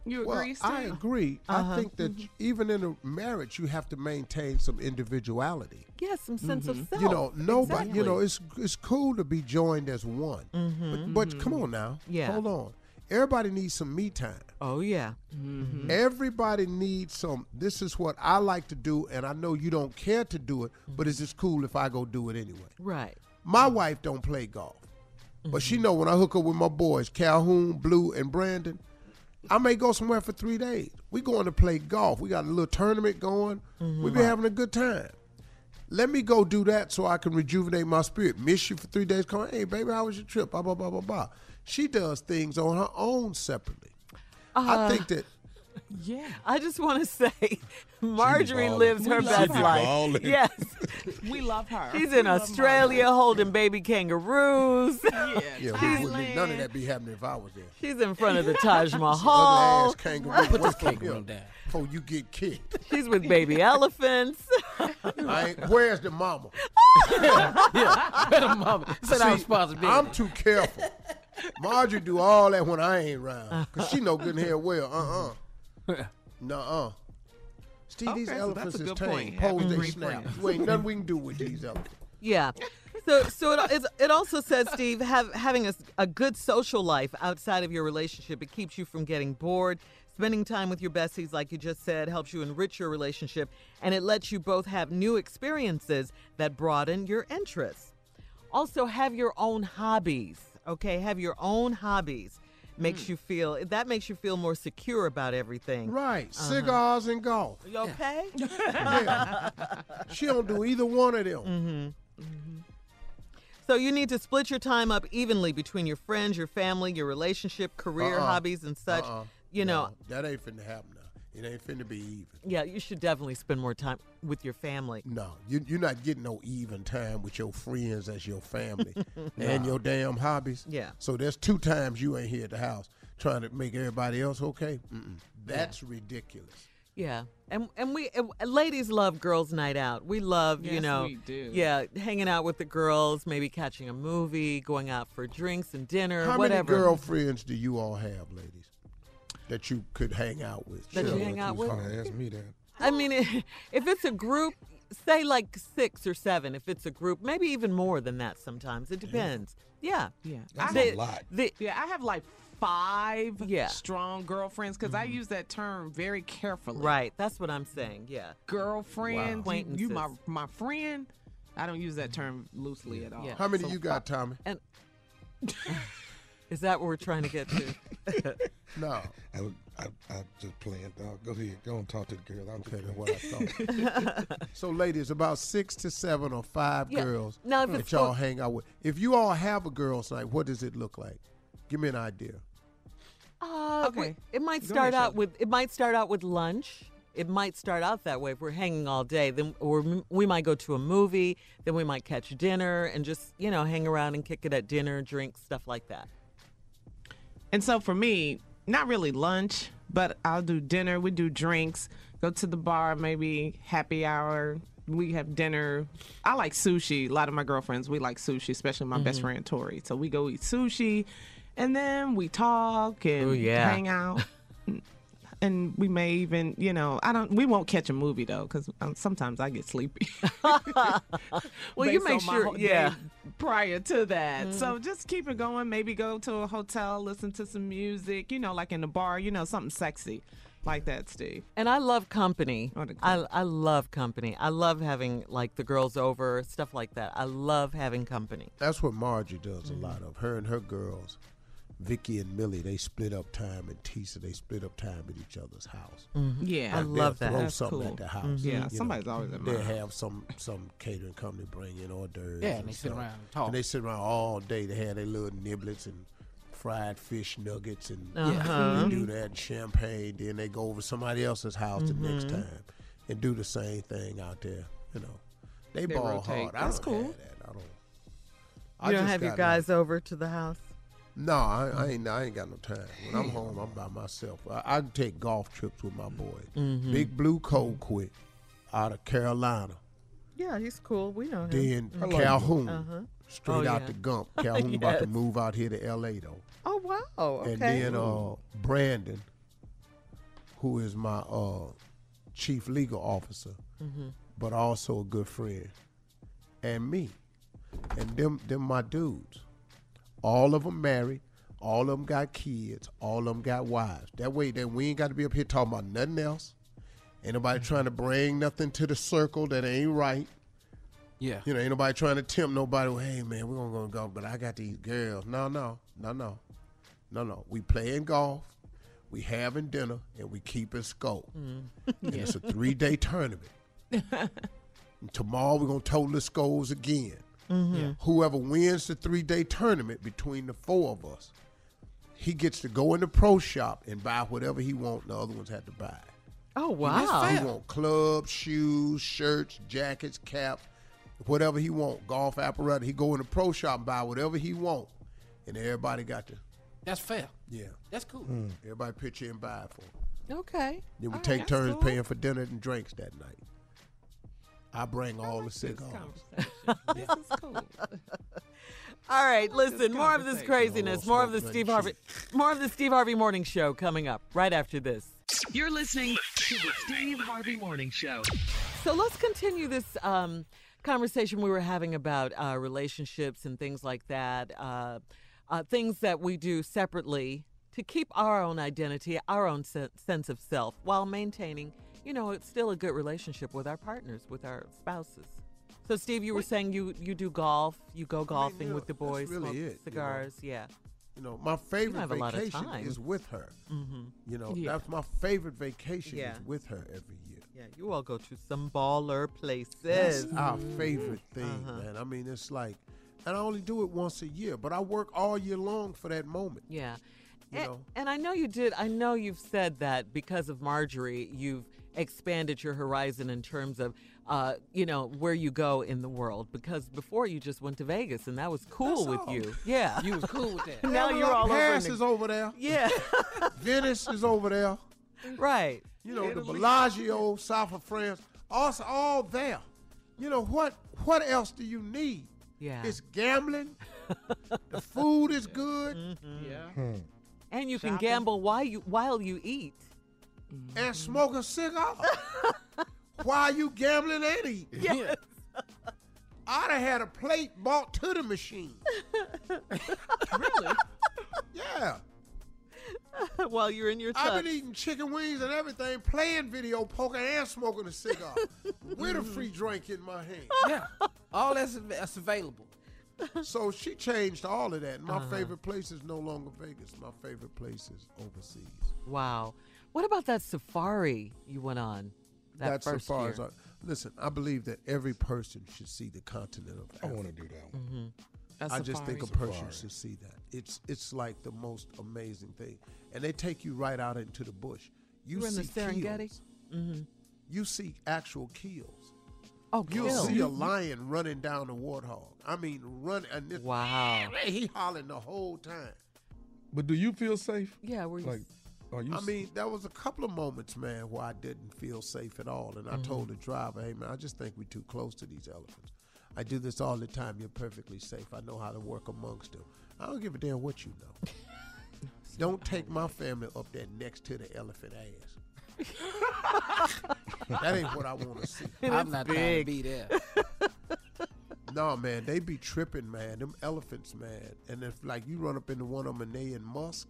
You well, agree, Steve? I agree. Uh-huh. I think that mm-hmm. even in a marriage, you have to maintain some individuality. Yes, yeah, some sense mm-hmm. of self. You know, nobody. Exactly. You know, it's it's cool to be joined as one. Mm-hmm. But, but come on now. Yeah. Hold on. Everybody needs some me time. Oh, yeah. Mm-hmm. Everybody needs some, this is what I like to do, and I know you don't care to do it, but it's just cool if I go do it anyway. Right. My mm-hmm. wife don't play golf. But she know when I hook up with my boys, Calhoun, Blue, and Brandon, I may go somewhere for three days. We going to play golf. We got a little tournament going. Mm-hmm. We be having a good time. Let me go do that so I can rejuvenate my spirit. Miss you for three days. Come, hey, baby, how was your trip? Blah, blah, blah, blah, blah. She does things on her own separately. Uh, I think that. Yeah. I just want to say Marjorie lives her best life. Yes. We love her. She's in Australia holding baby kangaroos. Yeah, yeah, we wouldn't, none of that be happening if I was there. She's in front of the Taj Mahal. Ugly ass kangaroo. Put this kangaroo down before you get kicked. She's with baby elephants. I ain't, where's the mama? Yeah, yeah, where's the mama? It's our responsibility. I'm too careful. Marjorie do all that when I ain't around because she know good and hell well. Uh-uh. Nuh-uh. See, okay, these elephants so is tame. Pose they snap. You ain't nothing we can do with these elephants. Yeah. So so it, it also says, Steve, have, having a, a good social life outside of your relationship, it keeps you from getting bored. Spending time with your besties, like you just said, helps you enrich your relationship, and it lets you both have new experiences that broaden your interests. Also, have your own hobbies, okay? Have your own hobbies. Makes mm. you feel that makes you feel more secure about everything. Right. Uh-huh. Cigars and golf. You okay? Yeah. Yeah. She don't do either one of them. Mm-hmm. Mm-hmm. So you need to split your time up evenly between your friends, your family, your relationship, career, uh-uh. hobbies, and such. Uh-uh. You no, know that ain't finna happen. Now. It ain't finna be even. Yeah, you should definitely spend more time with your family. No, you, you're not getting no even time with your friends as your family no. and your damn hobbies. Yeah. So there's two times you ain't here at the house trying to make everybody else okay. Mm-mm. That's yeah. ridiculous. Yeah, and and we and ladies love girls' night out. We love, yes, you know, we do. Yeah, hanging out with the girls, maybe catching a movie, going out for drinks and dinner, How whatever. How many girlfriends do you all have, ladies? That you could hang out with. That sure. you hang out with? Ask me that. I mean, if it's a group, say like six or seven, if it's a group, maybe even more than that sometimes. It depends. Yeah. Yeah. That's I, a lot. The, yeah, I have like five yeah. strong girlfriends, because mm-hmm. I use that term very carefully. Right. That's what I'm saying. Yeah. Girlfriend. Wow. You, you my, my friend. I don't use that term loosely yeah. at all. Yeah. How many so, you got, Tommy? And, is that what we're trying to get to? No. I, I, I just playing, dog. Go ahead. Go and talk to the girl. I don't care what I thought. So, ladies, about six to seven or five yeah. girls now, that y'all cool. hang out with. If you all have a girls' night, what does it look like? Give me an idea. Uh, okay. It might start out with it might start out with lunch. It might start out that way. If we're hanging all day, then or we might go to a movie. Then we might catch dinner and just you know hang around and kick it at dinner, drink, stuff like that. And so for me, not really lunch, but I'll do dinner. We do drinks, go to the bar, maybe happy hour. We have dinner. I like sushi. A lot of my girlfriends, we like sushi, especially my mm-hmm. best friend, Tori. So we go eat sushi, and then we talk and Ooh, yeah. hang out. And we may even, you know, I don't. We won't catch a movie, though, because um, sometimes I get sleepy. Well, you make sure, yeah. prior to that. Mm-hmm. So just keep it going. Maybe go to a hotel, listen to some music, you know, like in the bar, you know, something sexy like that, Steve. And I love company. Oh, the company. I, I love company. I love having, like, the girls over, stuff like that. I love having company. That's what Marjorie does mm-hmm. a lot of, her and her girls. Vicky and Millie, they split up time, and Tisa, they split up time at each other's house. Mm-hmm. Yeah, like I love that. They'll throw That's something cool. at the house. Mm-hmm. Yeah, you somebody's know, always at my house. They'll have some, some catering company bring in hors d'oeuvres. Yeah, and, and they stuff. sit around and talk. And they sit around all day. They have their little niblets and fried fish nuggets and uh-huh. they do that and champagne. Then they go over to somebody else's house mm-hmm. the next time and do the same thing out there. You know, They, they ball rotate. hard. I That's don't cool. have that. I don't, I you don't have your guys like, over to the house? No, I, I ain't. I ain't got no time. When I'm home, I'm by myself. I, I take golf trips with my boy, mm-hmm. Big Blue Cold Quit, out of Carolina. Yeah, he's cool. We know him. Then mm-hmm. Calhoun, uh-huh. straight oh, out yeah. the Gump. Calhoun yes. about to move out here to L A though. Oh wow! Okay. And then uh, Brandon, who is my uh, chief legal officer, mm-hmm. but also a good friend, and me, and them, them my dudes. All of them married. All of them got kids. All of them got wives. That way, then we ain't got to be up here talking about nothing else. Ain't nobody trying to bring nothing to the circle that ain't right. Yeah. You know, ain't nobody trying to tempt nobody. Well, hey, man, we're going to go, but I got these girls. No, no, no, no, no, no. We playing golf. We having dinner, and we keeping score. Mm. And yeah. it's a three-day tournament. Tomorrow, we're going to total the scores again. Mm-hmm. Yeah. Whoever wins the three-day tournament between the four of us, he gets to go in the pro shop and buy whatever he wants. The other ones have to buy. Oh, wow. He wants clubs, shoes, shirts, jackets, caps, whatever he wants, golf apparatus. He go in the pro shop and buy whatever he wants, and everybody got to. That's fair. Yeah. That's cool. Mm. Everybody pitch in and buy it for him. Okay. Then we all take right, turns cool. paying for dinner and drinks that night. I bring all I like the cigars. This, this is cool. All right, like listen, more of this craziness, more of the Steve Harvey, more of the Steve Harvey Morning Show coming up right after this. You're listening to the Steve Harvey Morning Show. So let's continue this um, conversation we were having about uh, relationships and things like that, uh, uh, things that we do separately to keep our own identity, our own se- sense of self, while maintaining, you know, it's still a good relationship with our partners, with our spouses. So, Steve, you were saying you, you do golf, you go golfing I mean, you know, with the boys, really smoke it, cigars, you know? yeah. You know, my favorite vacation is with her. Mm-hmm. You know, yeah. that's my favorite vacation yeah. is with her every year. Yeah, you all go to some baller places. That's mm-hmm. our favorite thing, uh-huh. man. I mean, it's like, and I only do it once a year, but I work all year long for that moment. Yeah. You and, know? and I know you did. I know you've said that because of Marjorie, you've expanded your horizon in terms of, uh, you know, where you go in the world. Because before you just went to Vegas, and that was cool with you. Yeah, you was cool with that. Now you're all over. Paris is over there. Yeah, Venice is over there. Right. You know, the Bellagio, south of France, also all there. You know what? What else do you need? Yeah, it's gambling. The food is good. Mm-hmm. Yeah, hmm. and you Shopping. can gamble while you while you eat. And smoke a cigar while you gambling and eating. Yes. I'd have had a plate bought to the machine. Really? Yeah. While you're in your tux. I've been eating chicken wings and everything, playing video poker and smoking a cigar with a free drink in my hand. Yeah. All that's, that's available. So she changed all of that. My uh-huh. favorite place is no longer Vegas. My favorite place is overseas. Wow. What about that safari you went on? That, that first safari. Year? I, listen, I believe that every person should see the continent of Africa. I want to do that one. Mm-hmm. I safari. just think a person safari. should see that. It's it's like the most amazing thing, and they take you right out into the bush. You You're see in the Serengeti. Mm-hmm. You see actual keels. Oh, you kill. see a lion running down a warthog. I mean, run and this, wow, he hollering the whole time. But do you feel safe? Yeah, were you? Like, I mean, there was a couple of moments, man, where I didn't feel safe at all. And mm-hmm. I told the driver, hey, man, I just think we're too close to these elephants. I do this all the time. You're perfectly safe. I know how to work amongst them. I don't give a damn what you know. Don't take my family up there next to the elephant ass. That ain't what I want to see. I'm not trying to be there. No, man, they be tripping, man. Them elephants, man. And if, like, you run up into one of them and they in musk,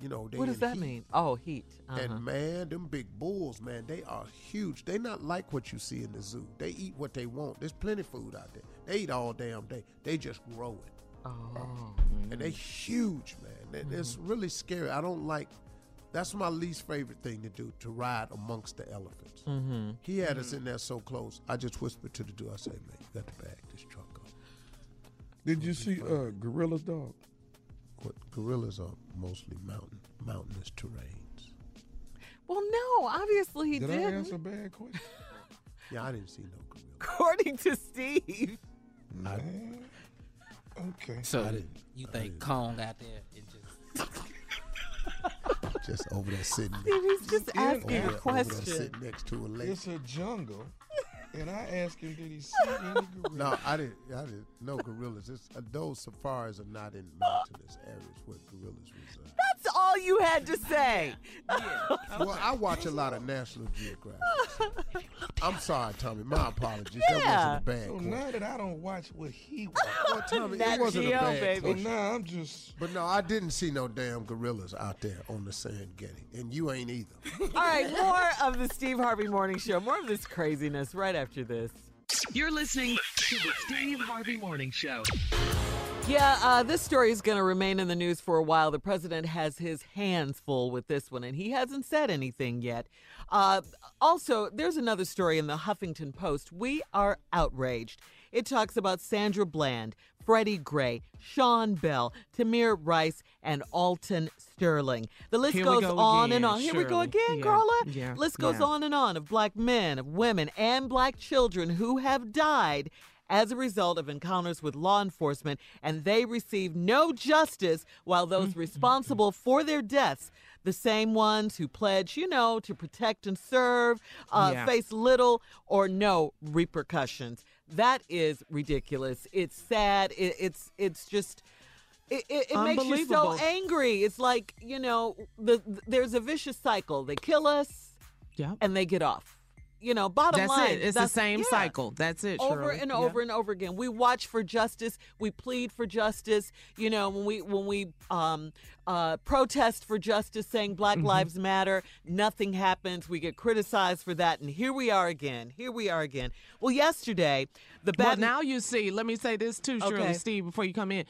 you know, what does that heat. mean? Oh, heat. Uh-huh. And, man, them big bulls, man, they are huge. They not like what you see in the zoo. They eat what they want. There's plenty of food out there. They eat all damn day. They just grow it. Oh. And they huge, man. Mm. It's really scary. I don't like – that's my least favorite thing to do, to ride amongst the elephants. Mm-hmm. He had mm-hmm. us in there so close. I just whispered to the dude. I said, man, you got to bag this truck up. Did you see uh, gorillas, dog? But gorillas are mostly mountain mountainous terrains. Well, no, obviously he did didn't. Did I answer a bad question? Yeah, I didn't see no gorilla. According to Steve. Nah. Okay. So I didn't, you I think didn't. Kong out there and just just over there sitting. Steve, he's just asking a question. Over there sitting next to a lake. It's a jungle. And I asked him, did he see any gorillas? No, I didn't. I didn't. No gorillas. It's, uh, those safaris are not in mountainous areas where gorillas reside. That's all you had to say. Yeah. Yeah. Well, I watch a lot of National Geographic. I'm sorry, Tommy. My apologies. Yeah. That wasn't a bad So question. Now that I don't watch what he watched. Well, Tommy, it wasn't Geo, a bad baby. question. Well, nah, I'm just... But no, I didn't see no damn gorillas out there on the Serengeti. And you ain't either. All right, more of the Steve Harvey Morning Show. More of this craziness right after. After this, you're listening to the Steve Harvey Morning Show. Yeah, uh, this story is going to remain in the news for a while. The president has his hands full with this one, and he hasn't said anything yet. Uh, also, there's another story in the Huffington Post. We are outraged. It talks about Sandra Bland, Freddie Gray, Sean Bell, Tamir Rice, and Alton Sterling. The list Here goes go on again, and on. Shirley. Here we go again, yeah. Carla. Yeah. List goes yeah. on and on of black men, of women, and black children who have died as a result of encounters with law enforcement, and they receive no justice while those responsible for their deaths, the same ones who pledge, you know, to protect and serve, uh, yeah. face little or no repercussions. That is ridiculous. It's sad. It, it's it's just, It, it, it makes you so angry. It's like, you know, the, the, there's a vicious cycle. They kill us, yep. and they get off. You know, bottom that's line. It. It's that's the same yeah. cycle. That's it. Over Shirley. and over yeah. and over again. We watch for justice. We plead for justice. You know, when we when we um, uh, protest for justice, saying Black mm-hmm. Lives Matter, nothing happens. We get criticized for that. And here we are again. Here we are again. Well, yesterday, the Baton- Well, now you see, let me say this too, Shirley, okay. Steve, before you come in.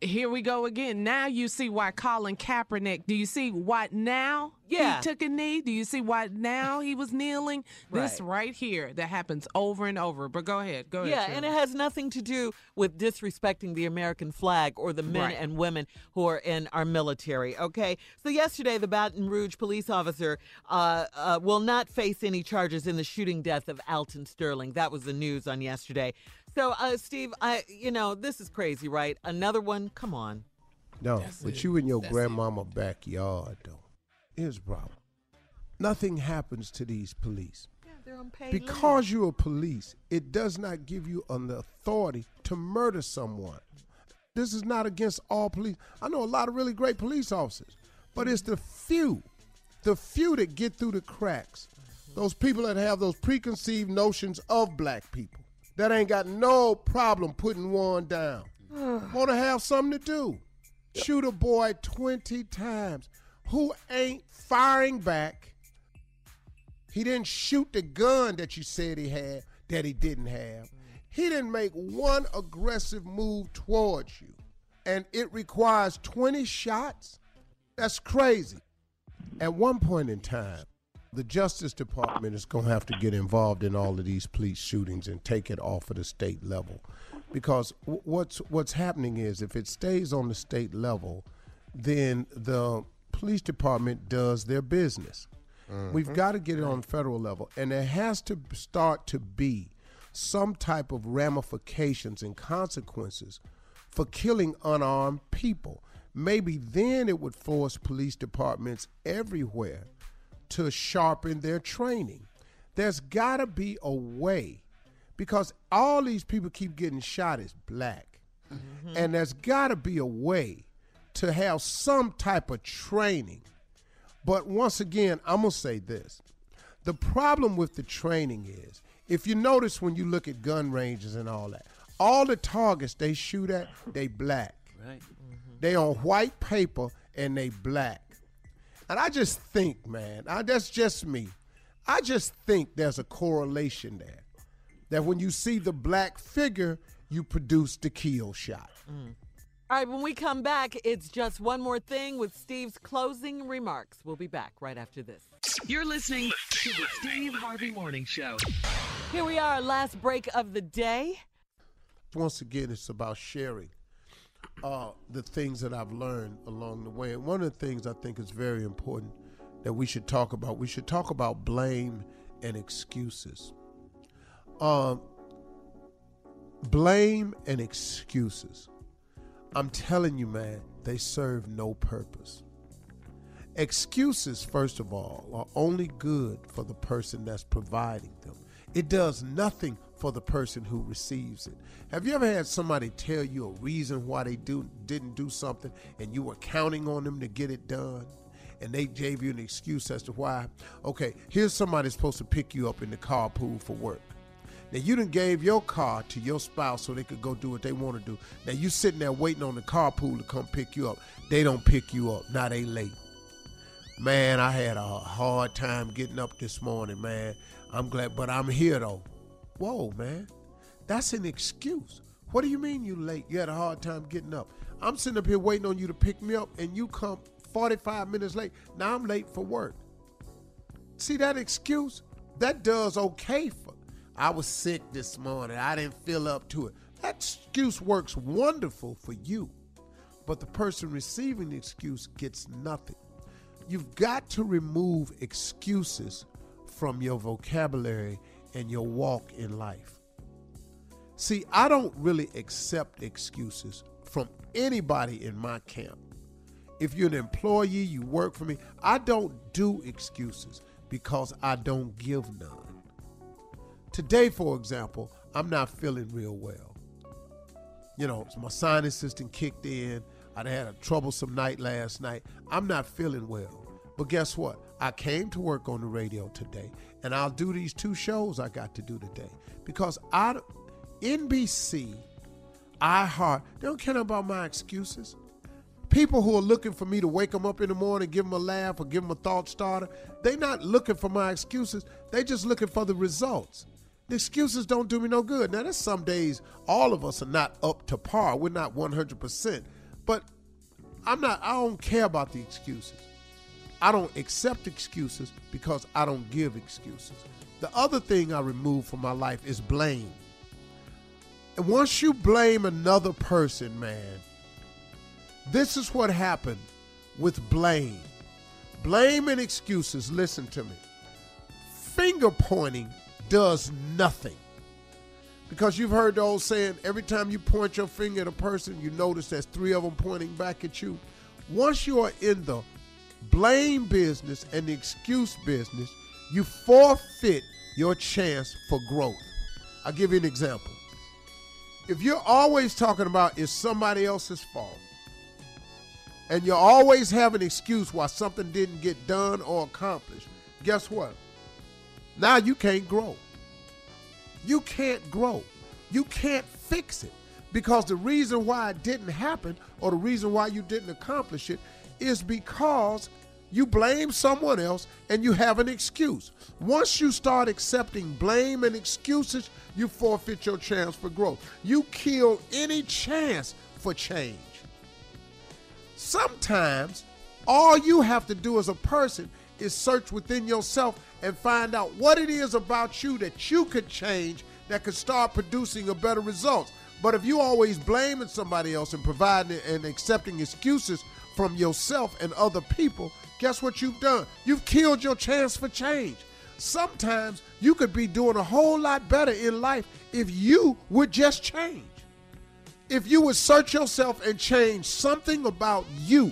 Here we go again. Now you see why Colin Kaepernick, do you see why now yeah. he took a knee? Do you see why now he was kneeling? Right. This right here that happens over and over. But go ahead. Go ahead. Yeah, Shirley. And it has nothing to do with disrespecting the American flag or the men right. and women who are in our military, okay? So yesterday, the Baton Rouge police officer uh, uh, will not face any charges in the shooting death of Alton Sterling. That was the news on yesterday. So, uh, Steve, I you know, this is crazy, right? Another one? Come on. No, That's but it. you in your That's grandmama it. backyard, though. Here's the problem. Nothing happens to these police. Yeah, they're on pay Because leave. you're a police, it does not give you an authority to murder someone. This is not against all police. I know a lot of really great police officers, but it's the few, the few that get through the cracks, those people that have those preconceived notions of black people. That ain't got no problem putting one down. Want to have something to do. Shoot a boy twenty times. Who ain't firing back? He didn't shoot the gun that you said he had, that he didn't have. He didn't make one aggressive move towards you. And it requires twenty shots? That's crazy. At one point in time, the Justice Department is going to have to get involved in all of these police shootings and take it off of the state level. Because what's what's happening is if it stays on the state level, then the police department does their business. Mm-hmm. We've got to get it on federal level. And there has to start to be some type of ramifications and consequences for killing unarmed people. Maybe then it would force police departments everywhere to sharpen their training. There's gotta be a way, because all these people keep getting shot as black. Mm-hmm. And there's gotta be a way to have some type of training. But once again, I'm gonna say this. The problem with the training is, if you notice when you look at gun ranges and all that, all the targets they shoot at, they black. Right. Mm-hmm. They on white paper and they black. And I just think, man, I, that's just me. I just think there's a correlation there. That when you see the black figure, you produce the kill shot. Mm. All right, when we come back, it's just one more thing with Steve's closing remarks. We'll be back right after this. You're listening to the Steve Harvey Morning Show. Here we are, last break of the day. Once again, it's about sharing. Uh, the things that I've learned along the way. And one of the things I think is very important that we should talk about, we should talk about blame and excuses. Um, blame and excuses. I'm telling you, man, they serve no purpose. Excuses, first of all, are only good for the person that's providing them. It does nothing for the person who receives it. Have you ever had somebody tell you a reason why they do didn't do something and you were counting on them to get it done and they gave you an excuse as to why? Okay, here's somebody supposed to pick you up in the carpool for work. Now you done gave your car to your spouse so they could go do what they want to do. Now you sitting there waiting on the carpool to come pick you up. They don't pick you up. Now they late. Man, I had a hard time getting up this morning, man. I'm glad, but I'm here though. Whoa, man, that's an excuse. What do you mean you late? You had a hard time getting up. I'm sitting up here waiting on you to pick me up, and you come forty-five minutes late. Now I'm late for work. See, that excuse, that does okay for, I was sick this morning. I didn't feel up to it. That excuse works wonderful for you, but the person receiving the excuse gets nothing. You've got to remove excuses from your vocabulary and your walk in life. See, I don't really accept excuses from anybody in my camp. If you're an employee, you work for me, I don't do excuses because I don't give none. Today, for example, I'm not feeling real well. You know, my sinus system kicked in. I had a troublesome night last night. I'm not feeling well. But guess what? I came to work on the radio today, and I'll do these two shows I got to do today. Because I, N B C, iHeart, they don't care about my excuses. People who are looking for me to wake them up in the morning, give them a laugh or give them a thought starter, they're not looking for my excuses. They just looking for the results. The excuses don't do me no good. Now, there's some days all of us are not up to par. We're not one hundred percent. But I'm not, I don't care about the excuses. I don't accept excuses because I don't give excuses. The other thing I remove from my life is blame. And once you blame another person, man, this is what happened with blame. Blame and excuses, listen to me. Finger pointing does nothing. Because you've heard the old saying, every time you point your finger at a person, you notice there's three of them pointing back at you. Once you are in the blame business and the excuse business, you forfeit your chance for growth. I'll give you an example. If you're always talking about it's somebody else's fault, and you always have an excuse why something didn't get done or accomplished, guess what? Now you can't grow. You can't grow. You can't fix it. Because the reason why it didn't happen or the reason why you didn't accomplish it is because you blame someone else and you have an excuse. Once you start accepting blame and excuses, you forfeit your chance for growth. You kill any chance for change. Sometimes all you have to do as a person is search within yourself and find out what it is about you that you could change that could start producing a better result. But if you always blaming somebody else and providing and accepting excuses from yourself and other people, guess what you've done? You've killed your chance for change. Sometimes you could be doing a whole lot better in life if you would just change. If you would search yourself and change something about you,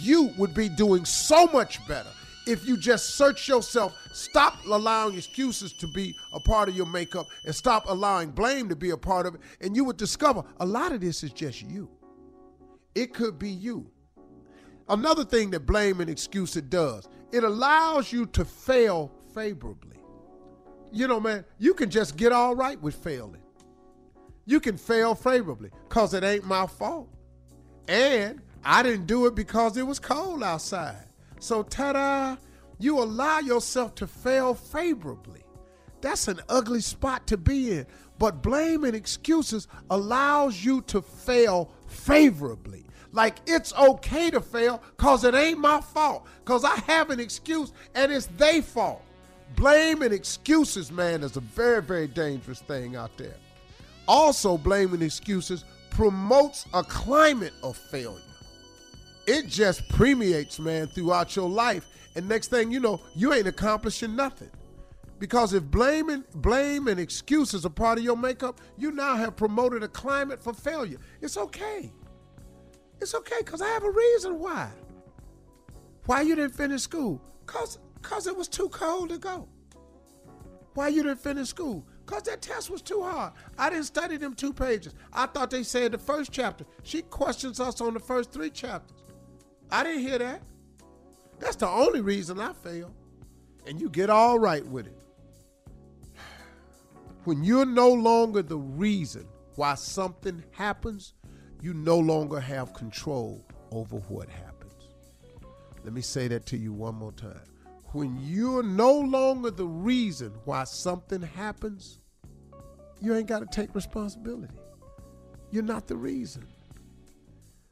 you would be doing so much better. If you just search yourself, stop allowing excuses to be a part of your makeup and stop allowing blame to be a part of it, and you would discover a lot of this is just you. It could be you. Another thing that blame and excuse it does, it allows you to fail favorably. You know, man, you can just get all right with failing. You can fail favorably because it ain't my fault. And I didn't do it because it was cold outside. So ta-da, you allow yourself to fail favorably. That's an ugly spot to be in. But blame and excuses allows you to fail favorably. Like it's okay to fail because it ain't my fault. Because I have an excuse and it's their fault. Blame and excuses, man, is a very, very dangerous thing out there. Also, blaming excuses promotes a climate of failure. It just permeates, man, throughout your life. And next thing you know, you ain't accomplishing nothing. Because if blaming, blame and excuses are part of your makeup, you now have promoted a climate for failure. It's okay. It's okay because I have a reason why. Why you didn't finish school? Because because it was too cold to go. Why you didn't finish school? Because that test was too hard. I didn't study them two pages. I thought they said the first chapter. She questions us on the first three chapters. I didn't hear that. That's the only reason I failed. And you get all right with it. When you're no longer the reason why something happens, you no longer have control over what happens. Let me say that to you one more time. When you're no longer the reason why something happens, you ain't got to take responsibility. You're not the reason.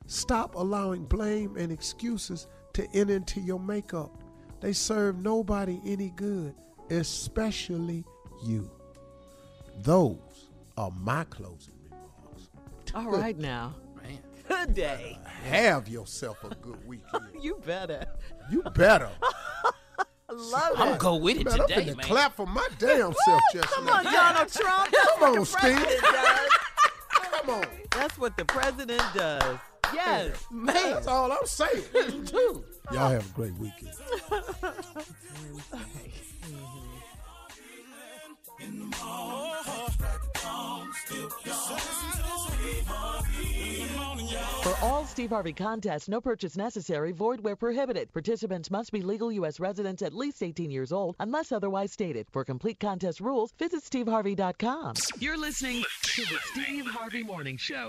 Stop allowing blame and excuses to enter into your makeup. They serve nobody any good, especially you. Those are my closing remarks. All right now. Man. Good day. Have yourself a good weekend. You better. You better. Love I'm going to go with it man, today, I'm man. I'm going to clap for my damn self, Jussie. Come on, Donald Trump. That's Come on, Steve. Come on. That's what the president does. Yes, man. man. That's all I'm saying. Dude. Y'all have a great weekend. In the morning, For all Steve Harvey contests, no purchase necessary, void where prohibited. Participants must be legal U S residents at least eighteen years old, unless otherwise stated. For complete contest rules, visit steve harvey dot com. You're listening to the Steve Harvey Morning Show.